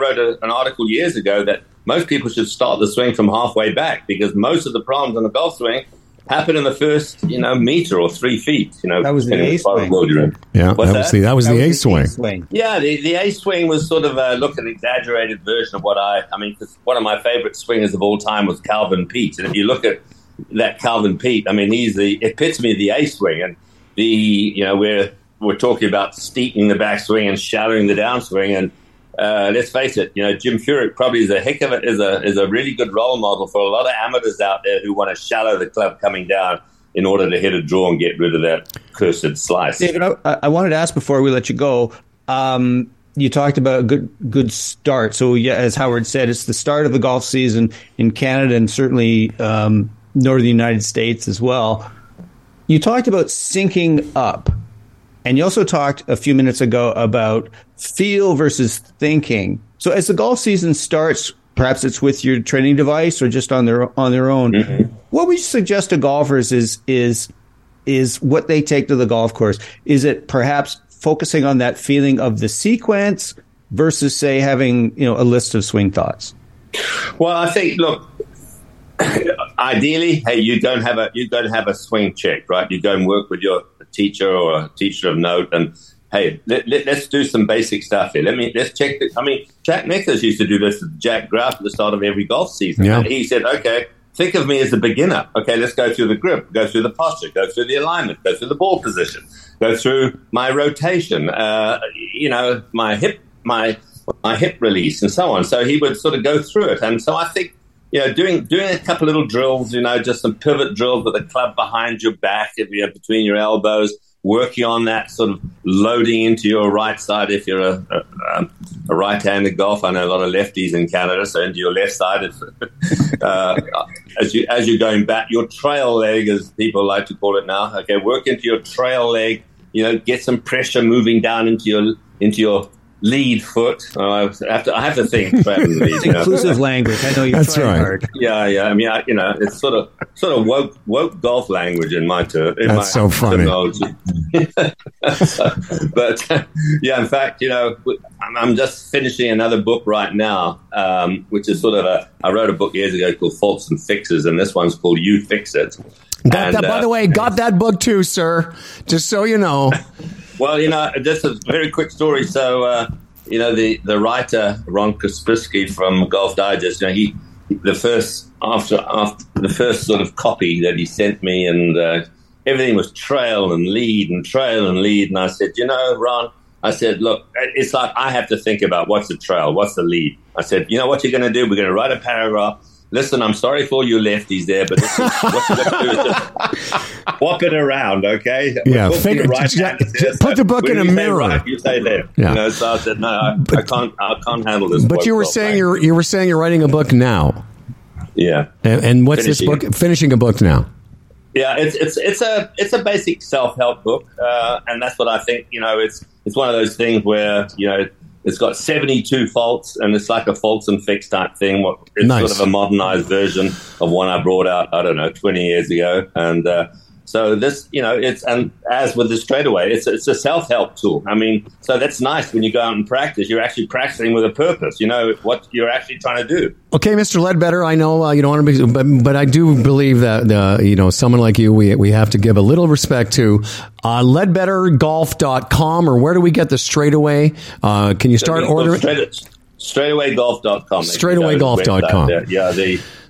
wrote an article years ago that most people should start the swing from halfway back, because most of the problems on the golf swing happen in the first, meter or 3 feet. That was the A swing. Yeah, that was the A swing. Yeah, the A swing was sort of an exaggerated version of what because one of my favorite swingers of all time was Calvin Peete, and if you look at that Calvin Peete, I mean, he's the epitome of the A swing, and we're talking about steepening the backswing and shallowing the downswing, and let's face it, Jim Furyk probably is a really good role model for a lot of amateurs out there who want to shallow the club coming down in order to hit a draw and get rid of that cursed slice. David, I wanted to ask before we let you go. You talked about a good start. So yeah, as Howard said, it's the start of the golf season in Canada and certainly northern United States as well. You talked about syncing up. And you also talked a few minutes ago about feel versus thinking. So as the golf season starts, perhaps it's with your training device or just on their own. Mm-hmm. What would you suggest to golfers is what they take to the golf course? Is it perhaps focusing on that feeling of the sequence versus, say, having a list of swing thoughts? Well, I think, look, ideally, hey, you don't have a swing check, right? You go and work with your teacher or a teacher of note, and hey, let's do some basic stuff here. Let's check. Jack Nicklaus used to do this with Jack Graff at the start of every golf season. Yeah. And he said, "Okay, think of me as a beginner. Okay, let's go through the grip, go through the posture, go through the alignment, go through the ball position, go through my rotation. My hip release, and so on." So he would sort of go through it, and so I think, doing a couple little drills, just some pivot drills with a club behind your back, if you have between your elbows, working on that sort of loading into your right side if you're a right-handed golfer. I know a lot of lefties in Canada, so into your left side. As you're going back, your trail leg, as people like to call it now. Okay, work into your trail leg, get some pressure moving down into your lead foot. I have to think. It's inclusive language. I know you're trying hard. Yeah. I mean, it's sort of woke golf language in my term. That's so funny. But yeah, in fact, I'm just finishing another book right now, which is I wrote a book years ago called Faults and Fixes, and this one's called You Fix It. By the way, got that book too, sir. Just so you know. Well, just a very quick story. So, the writer Ron Kaspersky from Golf Digest, the first sort of copy that he sent me, and everything was trail and lead, and I said, Ron, I said, look, it's like I have to think about what's the trail, what's the lead. I said, you know what you're going to do? We're going to write a paragraph. Listen, I'm sorry for all you lefties there, but this is what you got to do is just whop it around, okay? Yeah, put the book in a mirror. Right, you say left. Yeah. So I said, no, I can't handle this. But you were saying you're writing a book now. Yeah. And what's this book? Finishing a book now. Yeah, it's a basic self-help book, and that's what I think. It's one of those things where it's got 72 faults, and it's like a faults and fix type thing. It's nice. Sort of a modernized version of one I brought out, I don't know, 20 years ago. And so this, it's, and as with the straightaway, it's a self-help tool. I mean, so that's nice when you go out and practice. You're actually practicing with a purpose, what you're actually trying to do. Okay, Mr. Leadbetter, I know you don't want to be, but I do believe that, someone like you, we have to give a little respect to. LeadbetterGolf.com, or where do we get the straightaway? Can you start ordering? StraightawayGolf.com. StraightawayGolf.com. Yeah,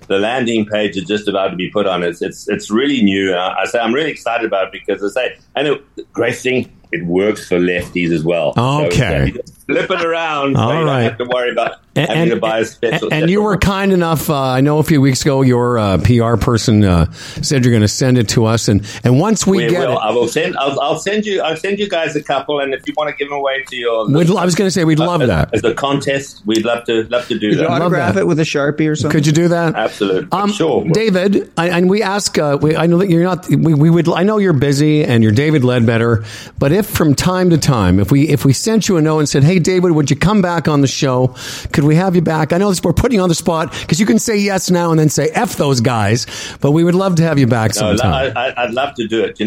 the landing page is just about to be put on. It's really new. And I say I'm really excited about it because I know, great thing, it works for lefties as well. Okay. So flip it around. All so you right. don't have to worry about having to buy a special. And you were kind enough, I know a few weeks ago, your PR person said you're going to send it to us. And once we get will. It. I'll send you guys a couple. And if you want to give them away to your... I was going to say, we'd love that. As a contest, we'd love to do that. Autograph it with a Sharpie or something? Could you do that? Absolutely. Sure. David, and we ask... I know that you're not... We would. I know you're busy and you're David Leadbetter, but if from time to time, if we sent you a note and said, hey, David, would you come back on the show? Could we have you back? I know we're putting you on the spot because you can say yes now and then say F those guys, but we would love to have you back sometime. I'd love to do it.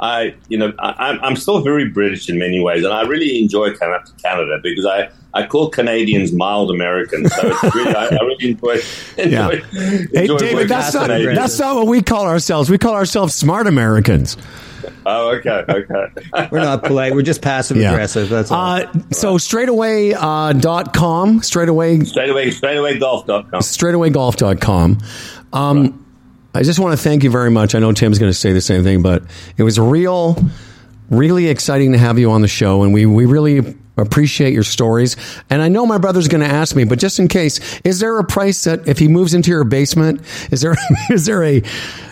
I'm still very British in many ways, and I really enjoy coming up to Canada because I call Canadians mild Americans. So it's really, I really enjoy David, that's not what we call ourselves. We call ourselves smart Americans. Oh, okay. We're not polite. We're just passive aggressive. That's all. So straightaway.com, StraightawayGolf.com. StraightawayGolf.com. Right. I just want to thank you very much. I know Tim's going to say the same thing, but it was really exciting to have you on the show, and we really appreciate your stories. And I know my brother's going to ask me, but just in case, is there a price that if he moves into your basement, is there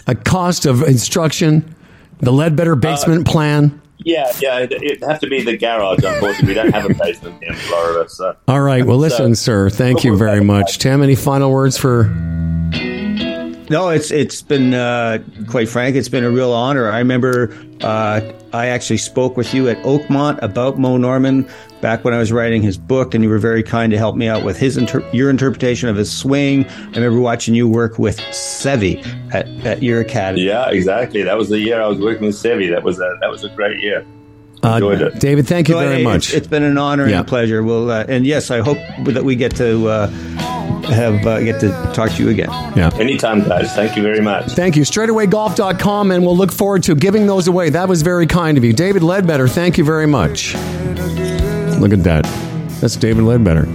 a cost of instruction? The Leadbetter basement plan? Yeah, it'd have to be the garage, unfortunately. We don't have a basement in Florida. So. All right, well, listen, sir, thank you very much. Tim, any final words for... No, it's been, quite frank, it's been a real honor. I remember I actually spoke with you at Oakmont about Mo Norman back when I was writing his book, and you were very kind to help me out with his your interpretation of his swing. I remember watching you work with Seve at your academy. Yeah, exactly. That was the year I was working with Seve. That was a great year. Enjoyed it. David, thank you very much. It's been an honor and a pleasure. We'll, and yes, I hope that we get to... get to talk to you again. Yeah. Anytime, guys. Thank you very much. Thank you. StraightawayGolf.com, and we'll look forward to giving those away. That was very kind of you. David Leadbetter, thank you very much. Look at that. That's David Leadbetter.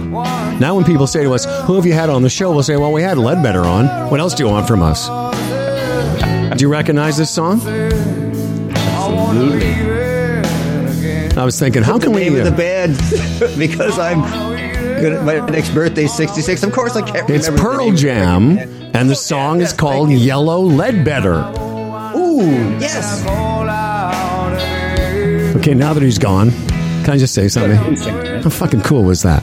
Now when people say to us, who have you had on the show? We'll say, well, we had Leadbetter on. What else do you want from us? Do you recognize this song? Absolutely. I was thinking, how can we... Put the name of the band because I'm... My next birthday, 66. Of course, I can't remember. It's Pearl Jam, and the song is called Yellow Leadbetter. Ooh, yes. Okay, now that he's gone, can I just say something? How fucking cool was that?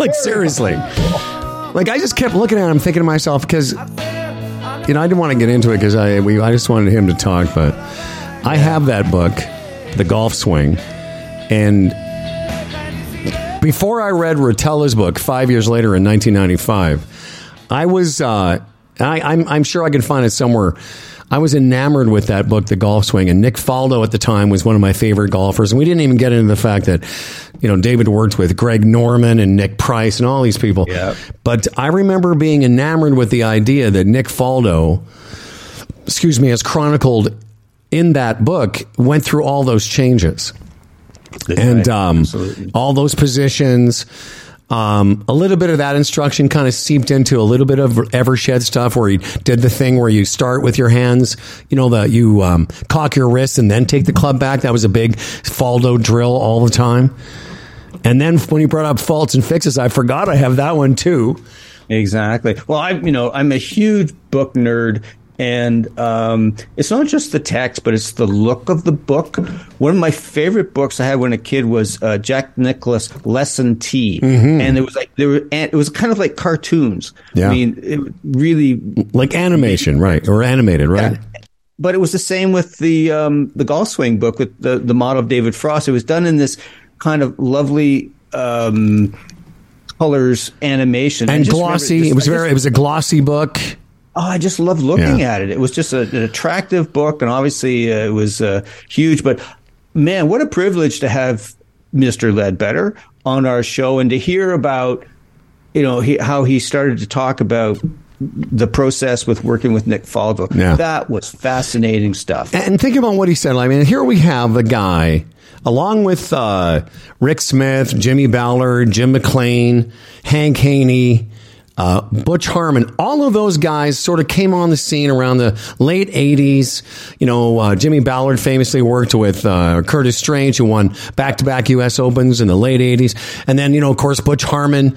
Like, seriously. Like, I just kept looking at him, thinking to myself, because, I didn't want to get into it, because I just wanted him to talk, but I have that book, The Golf Swing, and... Before I read Rotella's book 5 years later in 1995, I was, I'm sure I can find it somewhere, I was enamored with that book, The Golf Swing, and Nick Faldo at the time was one of my favorite golfers, and we didn't even get into the fact that, David worked with Greg Norman and Nick Price and all these people, but I remember being enamored with the idea that Nick Faldo, has chronicled in that book, went through all those changes. And all those positions, a little bit of that instruction kind of seeped into a little bit of Evershed stuff where he did the thing where you start with your hands, you cock your wrist and then take the club back. That was a big Faldo drill all the time. And then when he brought up faults and fixes, I forgot I have that one too. Exactly. Well, I'm a huge book nerd. And it's not just the text, but it's the look of the book. One of my favorite books I had when a kid was Jack Nicklaus, Lesson T. Mm-hmm. And it was kind of like cartoons. Yeah. I mean, it really like animation, right? Or animated, right? Yeah. But it was the same with the Golf Swing book with the model of David Frost. It was done in this kind of lovely. Colors animation and glossy. It was a glossy book. Oh, I just loved looking at it. It was just an attractive book, and obviously it was huge. But, man, what a privilege to have Mr. Leadbetter on our show and to hear about, how he started to talk about the process with working with Nick Faldo. Yeah. That was fascinating stuff. And think about what he said. I mean, here we have a guy, along with Rick Smith, Jimmy Ballard, Jim McLean, Hank Haney, Butch Harmon, all of those guys sort of came on the scene around the late 80s. Jimmy Ballard famously worked with Curtis Strange, who won back-to-back U.S. Opens in the late 80s. And then, of course, Butch Harmon,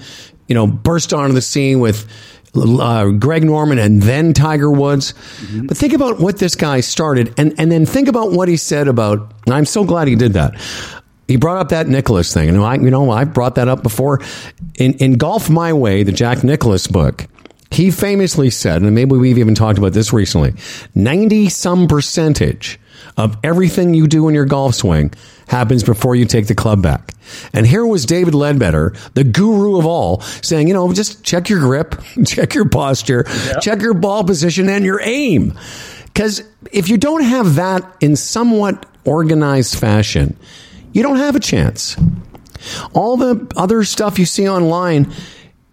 burst onto the scene with Greg Norman and then Tiger Woods. Mm-hmm. But think about what this guy started and then think about what he said about, and I'm so glad he did that. He brought up that Nicklaus thing, and I brought that up before. In Golf My Way, the Jack Nicklaus book, he famously said, and maybe we've even talked about this recently, 90-some% of everything you do in your golf swing happens before you take the club back. And here was David Leadbetter, the guru of all, saying, just check your grip, check your posture, check your ball position and your aim. Because if you don't have that in somewhat organized fashion, you don't have a chance. All the other stuff you see online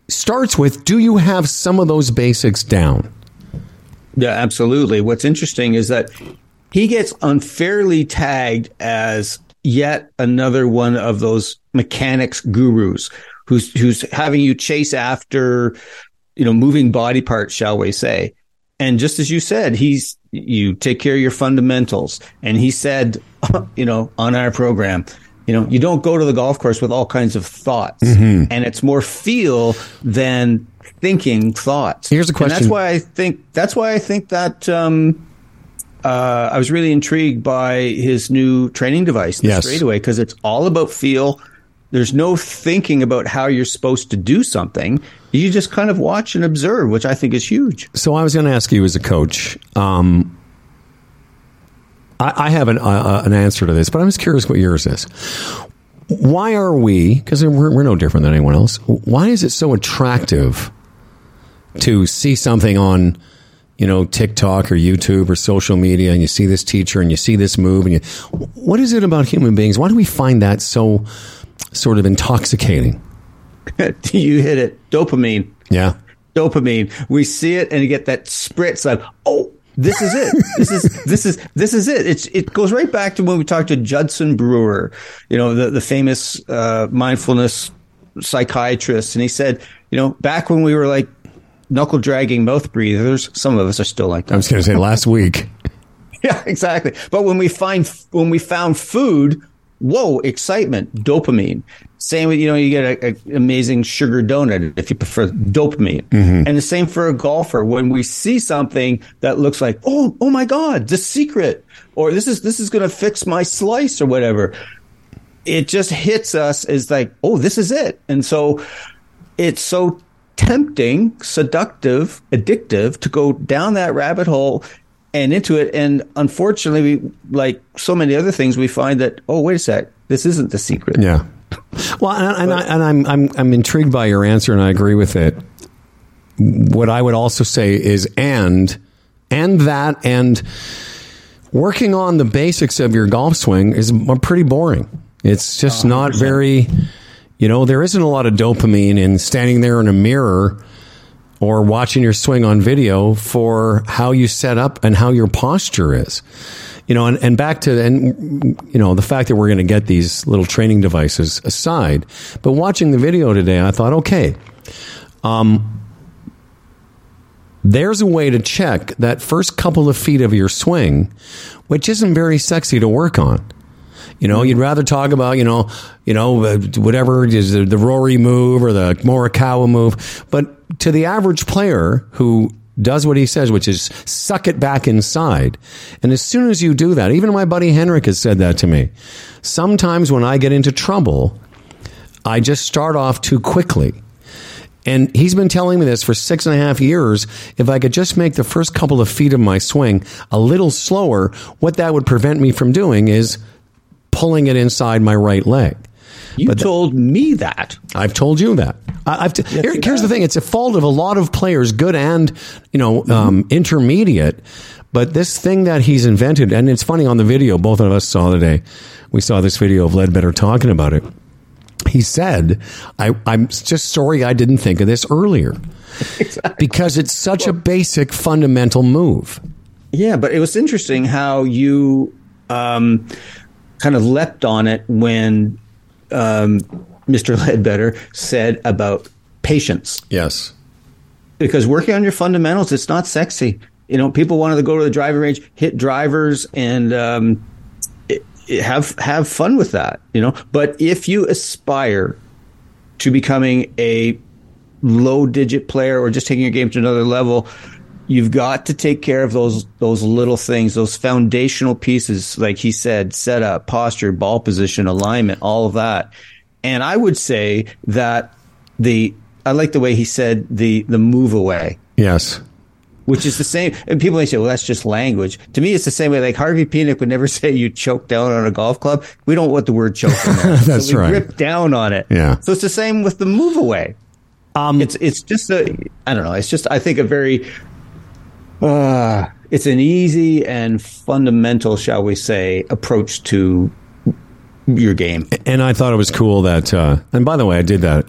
starts with, do you have some of those basics down? Yeah, absolutely. What's interesting is that he gets unfairly tagged as yet another one of those mechanics gurus who's having you chase after, moving body parts, shall we say. And just as you said, you take care of your fundamentals. And he said, on our program, you don't go to the golf course with all kinds of thoughts. Mm-hmm. And it's more feel than thinking thoughts. Here's a question. And that's why I think that I was really intrigued by his new training device, the Straightaway, because it's all about feel. There's no thinking about how you're supposed to do something. You just kind of watch and observe, which I think is huge. So I was going to ask you as a coach, I have an answer to this, but I'm just curious what yours is. Why are we, because we're no different than anyone else, why is it so attractive to see something on TikTok or YouTube or social media, and you see this teacher and you see this move, and what is it about human beings? Why do we find that so sort of intoxicating? You hit it. Dopamine. Yeah. Dopamine. We see it and you get that spritz of, oh, this is it. This is it. It goes right back to when we talked to Judson Brewer, the famous mindfulness psychiatrist. And he said, back when we were like knuckle dragging mouth breathers, some of us are still like that. I was going to say last week. Yeah, exactly. But when we found food, whoa, excitement, dopamine. Same with, you get an amazing sugar donut if you prefer dopamine. Mm-hmm. And the same for a golfer. When we see something that looks like, oh my God, The Secret, or this is going to fix my slice or whatever, it just hits us as like, oh, this is it. And so it's so tempting, seductive, addictive to go down that rabbit hole and into it. And unfortunately, like so many other things, we find that, oh, wait a sec, this isn't the secret. Yeah. Well, I'm intrigued by your answer, and I agree with it. What I would also say is, and working on the basics of your golf swing is pretty boring. It's just not very, there isn't a lot of dopamine in standing there in a mirror or watching your swing on video for how you set up and how your posture is, and back to, the fact that we're going to get these little training devices aside, but watching the video today, I thought, okay, there's a way to check that first couple of feet of your swing, which isn't very sexy to work on. You'd rather talk about, whatever is the Rory move or the Morikawa move. But to the average player who does what he says, which is suck it back inside. And as soon as you do that, even my buddy Henrik has said that to me. Sometimes when I get into trouble, I just start off too quickly. And he's been telling me this for 6.5 years. If I could just make the first couple of feet of my swing a little slower, what that would prevent me from doing is pulling it inside my right leg. You told me that. I've told you that. Here's the thing. It's a fault of a lot of players, good and, intermediate. But this thing that he's invented, and it's funny on the video, both of us saw today. We saw this video of Leadbetter talking about it. He said, I'm just sorry I didn't think of this earlier. Exactly. Because it's such a basic fundamental move. Yeah, but it was interesting how you kind of leapt on it when Mr. Leadbetter said about patience. Yes. Because working on your fundamentals, it's not sexy. People wanted to go to the driving range, hit drivers, and have fun with that, But if you aspire to becoming a low-digit player or just taking your game to another level, you've got to take care of those little things, those foundational pieces, like he said, setup, posture, ball position, alignment, all of that. And I would say that I like the way he said the move away. Yes. Which is the same. And people may say, well, that's just language. To me, it's the same way. Like Harvey Pinnock would never say you choke down on a golf club. We don't want the word choke down. That's so we grip down on it. Yeah. So it's the same with the move away. It's just I think a very it's an easy and fundamental, shall we say, approach to your game. And I thought it was cool that, and by the way, I did that.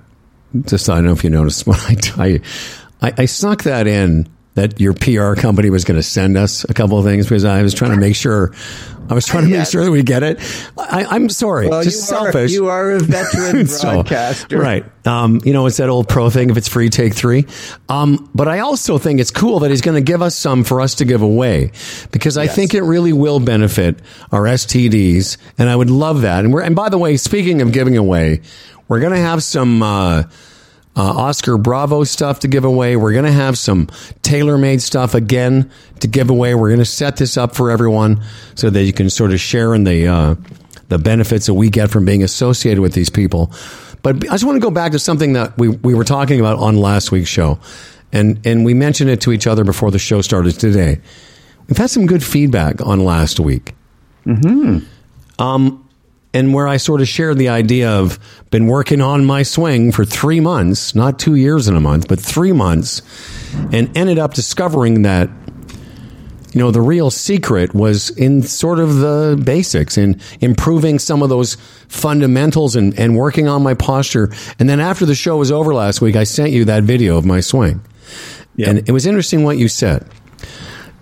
Just, I don't know if you noticed when I snuck that in, that your PR company was going to send us a couple of things, because I was trying to make sure that we get it. I'm sorry, well, just selfish. You are a veteran broadcaster, right? You know, it's that old pro thing. If it's free, take three. But I also think it's cool that he's going to give us some for us to give away, because I think it really will benefit our STDs, and I would love that. And by the way, speaking of giving away, we're going to have some. Oscar Bravo stuff to give away. We're going to have some TaylorMade stuff again to give away. We're going to set this up for everyone so that you can sort of share in the benefits that we get from being associated with these people. But I just want to go back to something that we were talking about on last week's show, and we mentioned it to each other before the show started today. We've had some good feedback on last week. And where I sort of shared the idea of been working on my swing for 3 months, not 2 years in a month, but 3 months, and ended up discovering that, you know, the real secret was in sort of the basics, in improving some of those fundamentals and working on my posture. And then after the show was over last week, I sent you that video of my swing. Yep. And it was interesting what you said,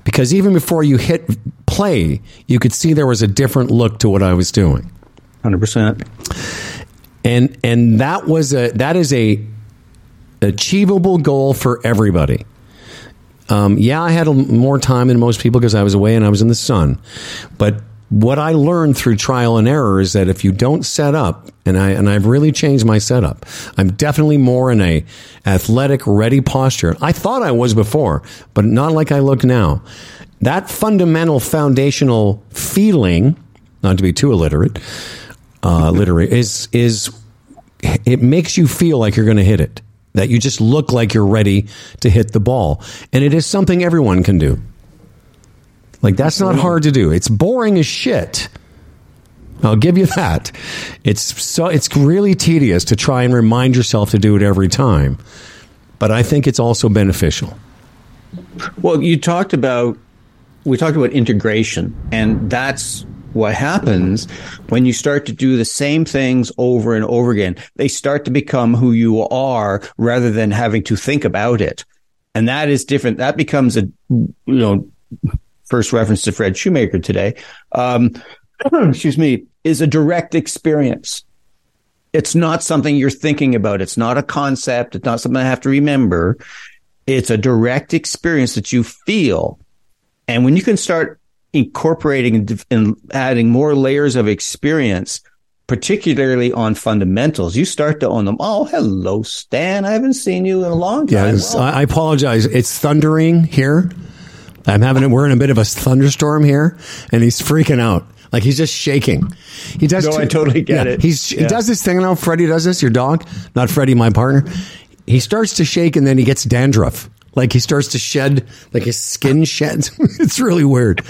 because even before you hit play, you could see there was a different look to what I was doing. 100%. And that is a achievable goal for everybody. I had more time than most people because I was away and I was in the sun. But what I learned through trial and error is that if you don't set up, and I've really changed my setup. I'm definitely more in a athletic, ready posture. I thought I was before, but not like I look now. That fundamental, foundational feeling, not to be too illiterate, is it makes you feel like you're going to hit it, that you just look like you're ready to hit the ball. And it is something everyone can do. Like, that's not hard to do. It's boring as shit. I'll give you that. It's really tedious to try and remind yourself to do it every time. But I think it's also beneficial. Well, we talked about integration, and that's what happens when you start to do the same things over and over again. They start to become who you are rather than having to think about it. And that is different. That becomes first reference to Fred Shoemaker today, is a direct experience. It's not something you're thinking about. It's not a concept. It's not something I have to remember. It's a direct experience that you feel. And when you can start incorporating and adding more layers of experience, particularly on fundamentals, you start to own them. Oh, hello, Stan. I haven't seen you in a long time. Yes, well, I apologize. It's thundering here. We're in a bit of a thunderstorm here, and he's freaking out. Like, he's just shaking. He does. No, I totally get it. He does this thing. Now, Freddie does this. Your dog, not Freddie, my partner. He starts to shake, and then he gets dandruff. Like, he starts to shed, like his skin sheds. It's really weird.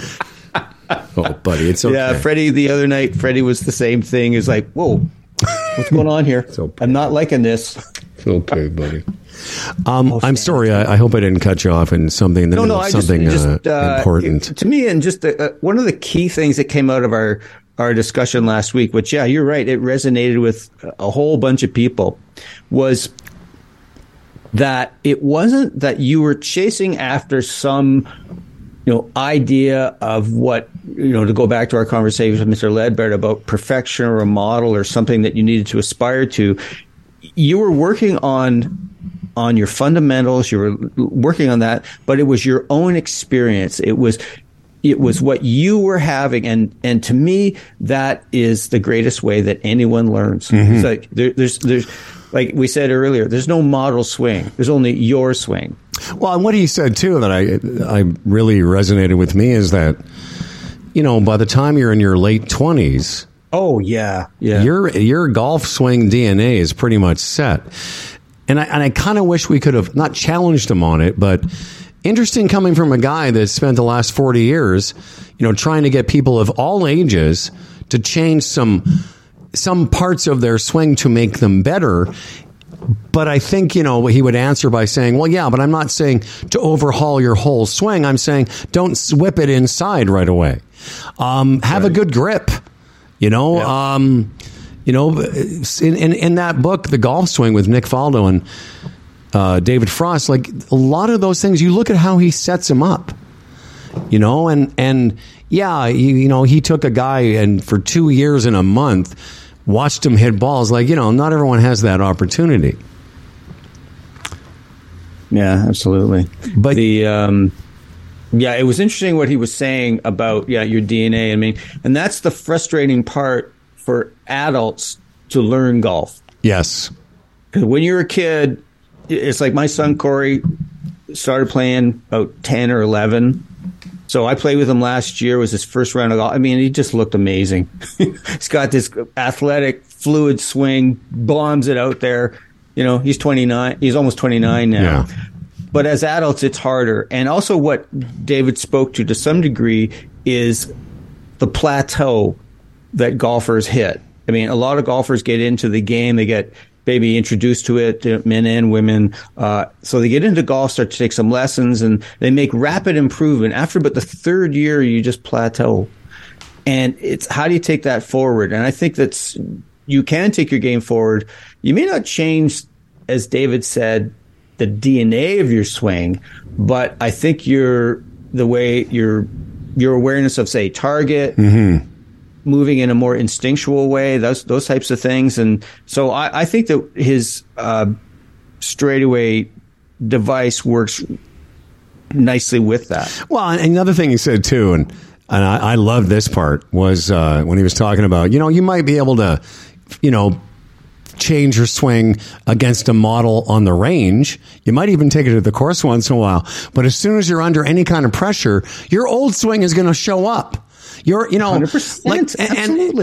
Oh, buddy, it's okay. Yeah, Freddie, the other night, Freddie was the same thing. He's like, whoa, what's going on here? Okay. I'm not liking this. It's okay, buddy. I'm sorry. I hope I didn't cut you off in something. In the middle of something important. To me, and just one of the key things that came out of our discussion last week, which, yeah, you're right, it resonated with a whole bunch of people, was that it wasn't that you were chasing after some, idea of what, to go back to our conversation with Mr. Leadbetter about perfection or a model or something that you needed to aspire to. You were working on your fundamentals. You were working on that, but it was your own experience. It was what you were having. And to me, that is the greatest way that anyone learns. Mm-hmm. It's like there's like we said earlier, there's no model swing. There's only your swing. Well, and what he said, too, that I really resonated with me is that, by the time you're in your late 20s. Oh, yeah. Yeah. Your golf swing DNA is pretty much set. And I kind of wish we could have not challenged him on it, but interesting coming from a guy that spent the last 40 years, trying to get people of all ages to change some parts of their swing to make them better. But I think, you know, he would answer by saying, well, yeah, but I'm not saying to overhaul your whole swing. I'm saying don't whip it inside right away. Have a good grip, you know. Yeah. You know, in that book, The Golf Swing with Nick Faldo and David Frost, like a lot of those things, you look at how he sets them up, you know, and yeah, you know, he took a guy and for 2 years and a month watched him hit balls. Like, you know, not everyone has that opportunity. Yeah, absolutely. But the yeah, it was interesting what he was saying about your DNA. I mean, and that's the frustrating part for adults to learn golf. Yes. Because when you're a kid, it's like my son Corey started playing about 10 or 11. So I played with him last year. It was his first round of golf. I mean, he just looked amazing. He's got this athletic, fluid swing, bombs it out there. You know, he's 29. He's almost 29 now. Yeah. But as adults, it's harder. And also what David spoke to some degree is the plateau that golfers hit. I mean, a lot of golfers get into the game. They get maybe introduced to it, men and women. So they get into golf, start to take some lessons, and they make rapid improvement. After about the third year, you just plateau. And it's how do you take that forward? And I think that's you can take your game forward. You may not change, as David said, the DNA of your swing, but I think the way your awareness of, say, target, mm-hmm. moving in a more instinctual way, those types of things. And so I think that his straightaway device works nicely with that. Well, and another thing he said too, and I love this part, was when he was talking about, you know, you might be able to, you know, change your swing against a model on the range. You might even take it to the course once in a while. But as soon as you're under any kind of pressure, your old swing is going to show up. You're, you know, 100%, like,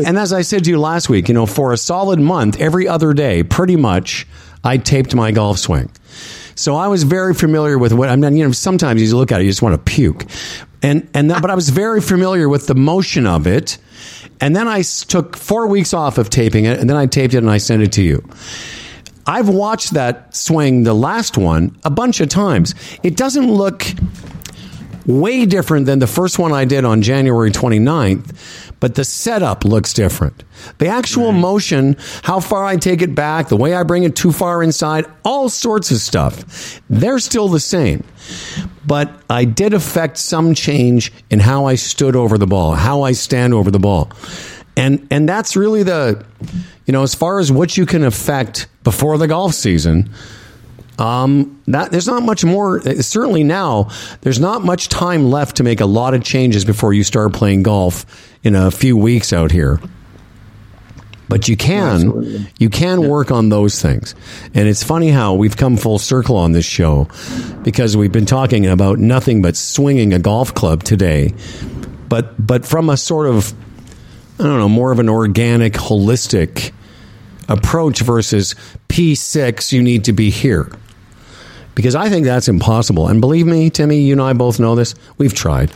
and as I said to you last week, you know, for a solid month, every other day, pretty much, I taped my golf swing. So I was very familiar with what I mean. You know, sometimes you look at it, you just want to puke, but I was very familiar with the motion of it. And then I took 4 weeks off of taping it, and then I taped it and I sent it to you. I've watched that swing, the last one, a bunch of times. It doesn't look way different than the first one I did on January 29th, but the setup looks different. The actual motion, how far I take it back, the way I bring it too far inside, all sorts of stuff. They're still the same. But I did affect some change in how I stood over the ball, how I stand over the ball. And that's really the, you know, as far as what you can affect before the golf season, that there's not much more. Certainly now, there's not much time left to make a lot of changes before you start playing golf in a few weeks out here. But you can, work on those things. And it's funny how we've come full circle on this show, because we've been talking about nothing but swinging a golf club today, but from a sort of, I don't know, more of an organic, holistic approach versus P6, you need to be here. Because I think that's impossible. And believe me, Timmy, you and I both know this. We've tried.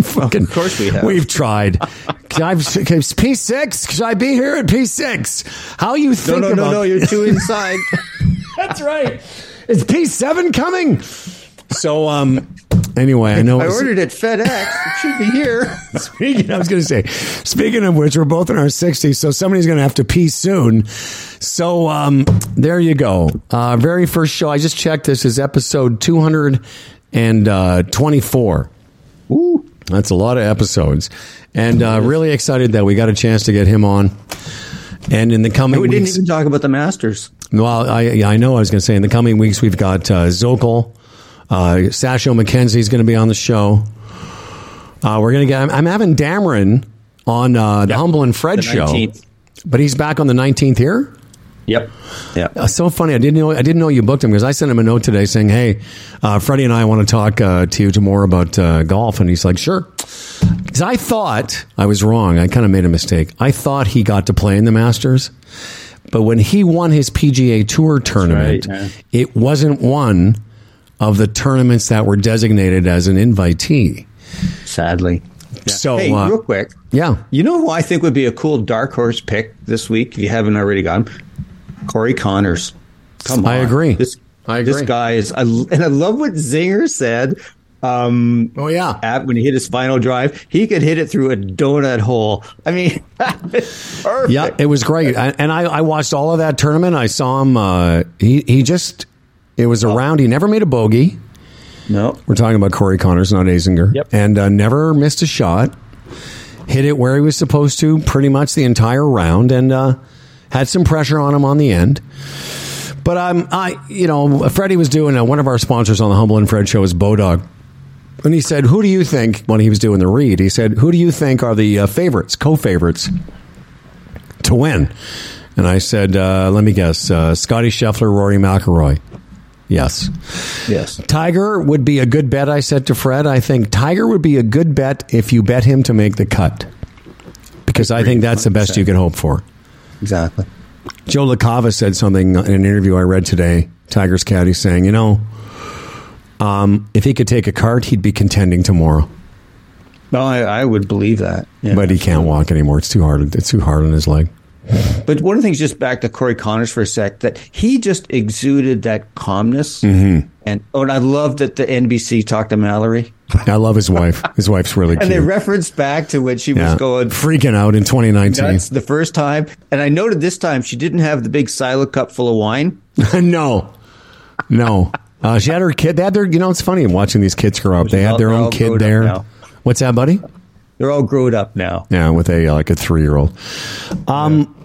Fucking, of course we have. We've tried. P6? Should I be here at P6? How you think about... No, you're too inside. That's right. Is P7 coming? So, anyway, I know... I ordered it FedEx. It should be here. Speaking of which, we're both in our 60s, so somebody's going to have to pee soon. So there you go. Very first show. I just checked. This is episode 224. Ooh. That's a lot of episodes. And really excited that we got a chance to get him on. And in the coming weeks... We didn't even talk about the Masters. Well, I know I was going to say, in the coming weeks, we've got Zokel... Sasho McKenzie's going to be on the show. We're going to get... I'm having Dameron on the Humble and Fred show. 19th. But he's back on the 19th here? Yep. Yep. So funny. I didn't know you booked him, because I sent him a note today saying, hey, Freddie and I want to talk to you tomorrow about golf. And he's like, sure. Because I thought... I was wrong. I kind of made a mistake. I thought he got to play in the Masters. But when he won his PGA Tour tournament, it wasn't won... of the tournaments that were designated as an invitee. Sadly. Yeah. So, hey, real quick. Yeah. You know who I think would be a cool dark horse pick this week, if you haven't already got him? Corey Connors. Come on. I agree. I agree. This guy is, and I love what Zinger said. Oh yeah! When he hit his final drive, he could hit it through a donut hole. I mean, perfect. Yeah, it was great. I watched all of that tournament. I saw him. It was a round. He never made a bogey. No, we're talking about Corey Connors, not Azinger. Yep, and never missed a shot. Hit it where he was supposed to, pretty much the entire round, and had some pressure on him on the end. But Freddie was doing one of our sponsors on the Humble and Fred show is Bodog. And he said, who do you think, when he was doing the read, he said, who do you think are the co-favorites to win? And I said, let me guess, Scotty Scheffler, Rory McIlroy. Yes. Yes. Tiger would be a good bet, I said to Fred. I think Tiger would be a good bet if you bet him to make the cut. Because I think that's the best you can hope for. Exactly. Joe LaCava said something in an interview I read today, Tiger's caddy, saying, if he could take a cart, he'd be contending tomorrow. No, I would believe that. Yeah. But he can't walk anymore. It's too hard. It's too hard on his leg. But one of the things, just back to Corey Connors for a sec, that he just exuded that calmness. Mm-hmm. And I love that the NBC talked to Mallory. I love his wife. His wife's really cute. And they referenced back to when she was going... freaking out in 2019. That's the first time. And I noted this time she didn't have the big silo cup full of wine. No. She had her kid. They had their, it's funny watching these kids grow up. They had their own kid there. What's that, buddy? They're all grown up now. Yeah, with a 3-year-old.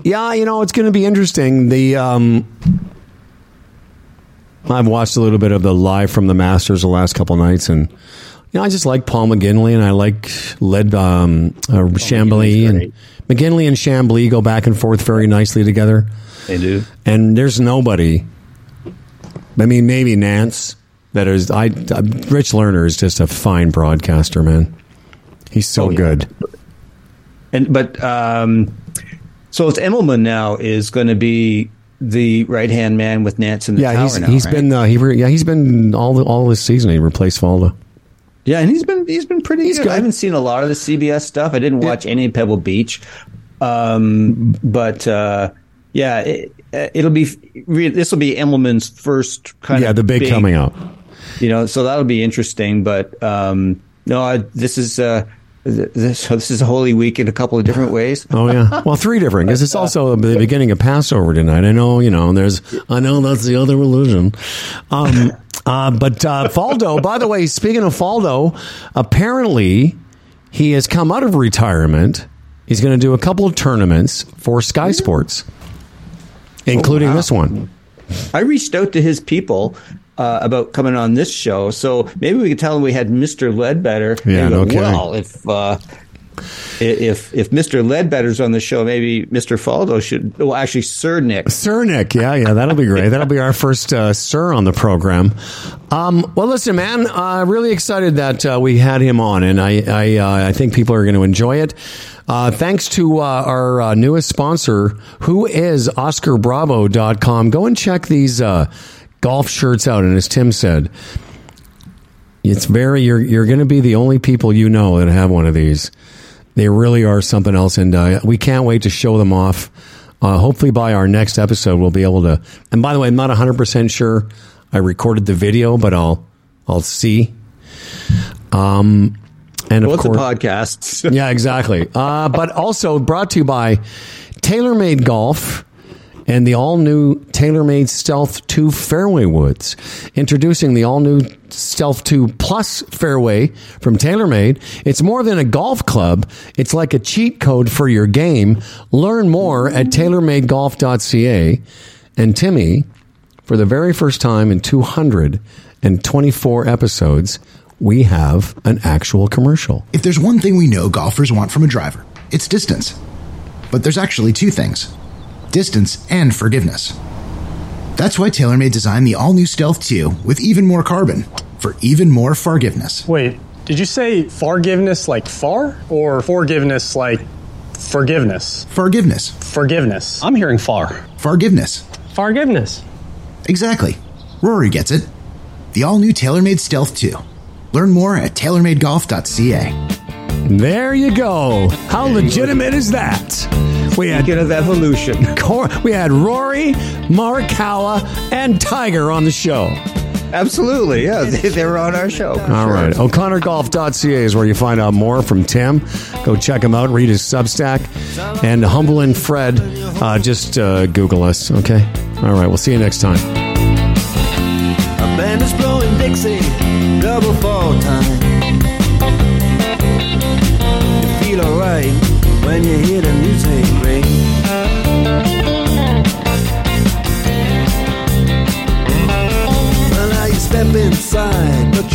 It's going to be interesting. I've watched a little bit of the live from the Masters the last couple nights, and I just like Paul McGinley, and I like Chamblee, and McGinley and Chamblee go back and forth very nicely together. They do. And there's nobody. I mean, maybe Nance. That is, Rich Lerner is just a fine broadcaster, man. He's so good. So it's Immelman now is going to be the right hand man with Nance in the tower. He's been all this season. He replaced Faldo. Yeah, and he's been pretty good. I haven't seen a lot of the CBS stuff. I didn't watch any Pebble Beach, this will be Immelman's first kind of the big coming up. So that'll be interesting. But this is a holy week in a couple of different ways. Oh yeah, well, three different, because it's also the beginning of Passover tonight. I know that's the other religion. Faldo, by the way, speaking of Faldo, apparently he has come out of retirement. He's going to do a couple of tournaments for Sky Sports, including this one. I reached out to his people about coming on this show, so maybe we could tell him we had Mr. Leadbetter. Yeah, okay. Well, if Mr. Leadbetter's on the show, maybe Mr. Faldo should. Well, actually, Sir Nick. Sir Nick, yeah, that'll be great. That'll be our first Sir on the program. Well, listen, man, really excited that we had him on, and I think people are going to enjoy it. Thanks to our newest sponsor, who is OscarBravo.com. Go and check these golf shirts out, and as Tim said, it's you're going to be the only people that have one of these. They really are something else, and we can't wait to show them off. Hopefully by our next episode, we'll be able to... And by the way, I'm not 100% sure I recorded the video, but I'll see. And of course, the podcasts. Yeah, exactly. But also brought to you by TaylorMade Golf and the all-new TaylorMade Stealth 2 Fairway Woods. Introducing the all-new Stealth 2 Plus Fairway from TaylorMade. It's more than a golf club. It's like a cheat code for your game. Learn more at TaylorMadeGolf.ca. And Timmy, for the very first time in 224 episodes, we have an actual commercial. If there's one thing we know golfers want from a driver, it's distance. But there's actually two things: distance and forgiveness. That's why TaylorMade designed the all-new Stealth 2 with even more carbon for even more forgiveness. Wait, did you say forgiveness like far, or forgiveness like forgiveness? Forgiveness. I'm hearing far. Forgiveness. Exactly. Rory gets it. The all-new TaylorMade Stealth 2. Learn more at TaylorMadeGolf.ca. There you go. How legitimate is that? We had of evolution. We had Rory, Morikawa, and Tiger on the show. Absolutely, yeah. They were on our show. All right. O'ConnorGolf.ca is where you find out more from Tim. Go check him out. Read his Substack. And Humble and Fred, just Google us, okay? All right. We'll see you next time. A band is blowing Dixie, double fall time. You feel all right when you hear the music ring. Step inside, but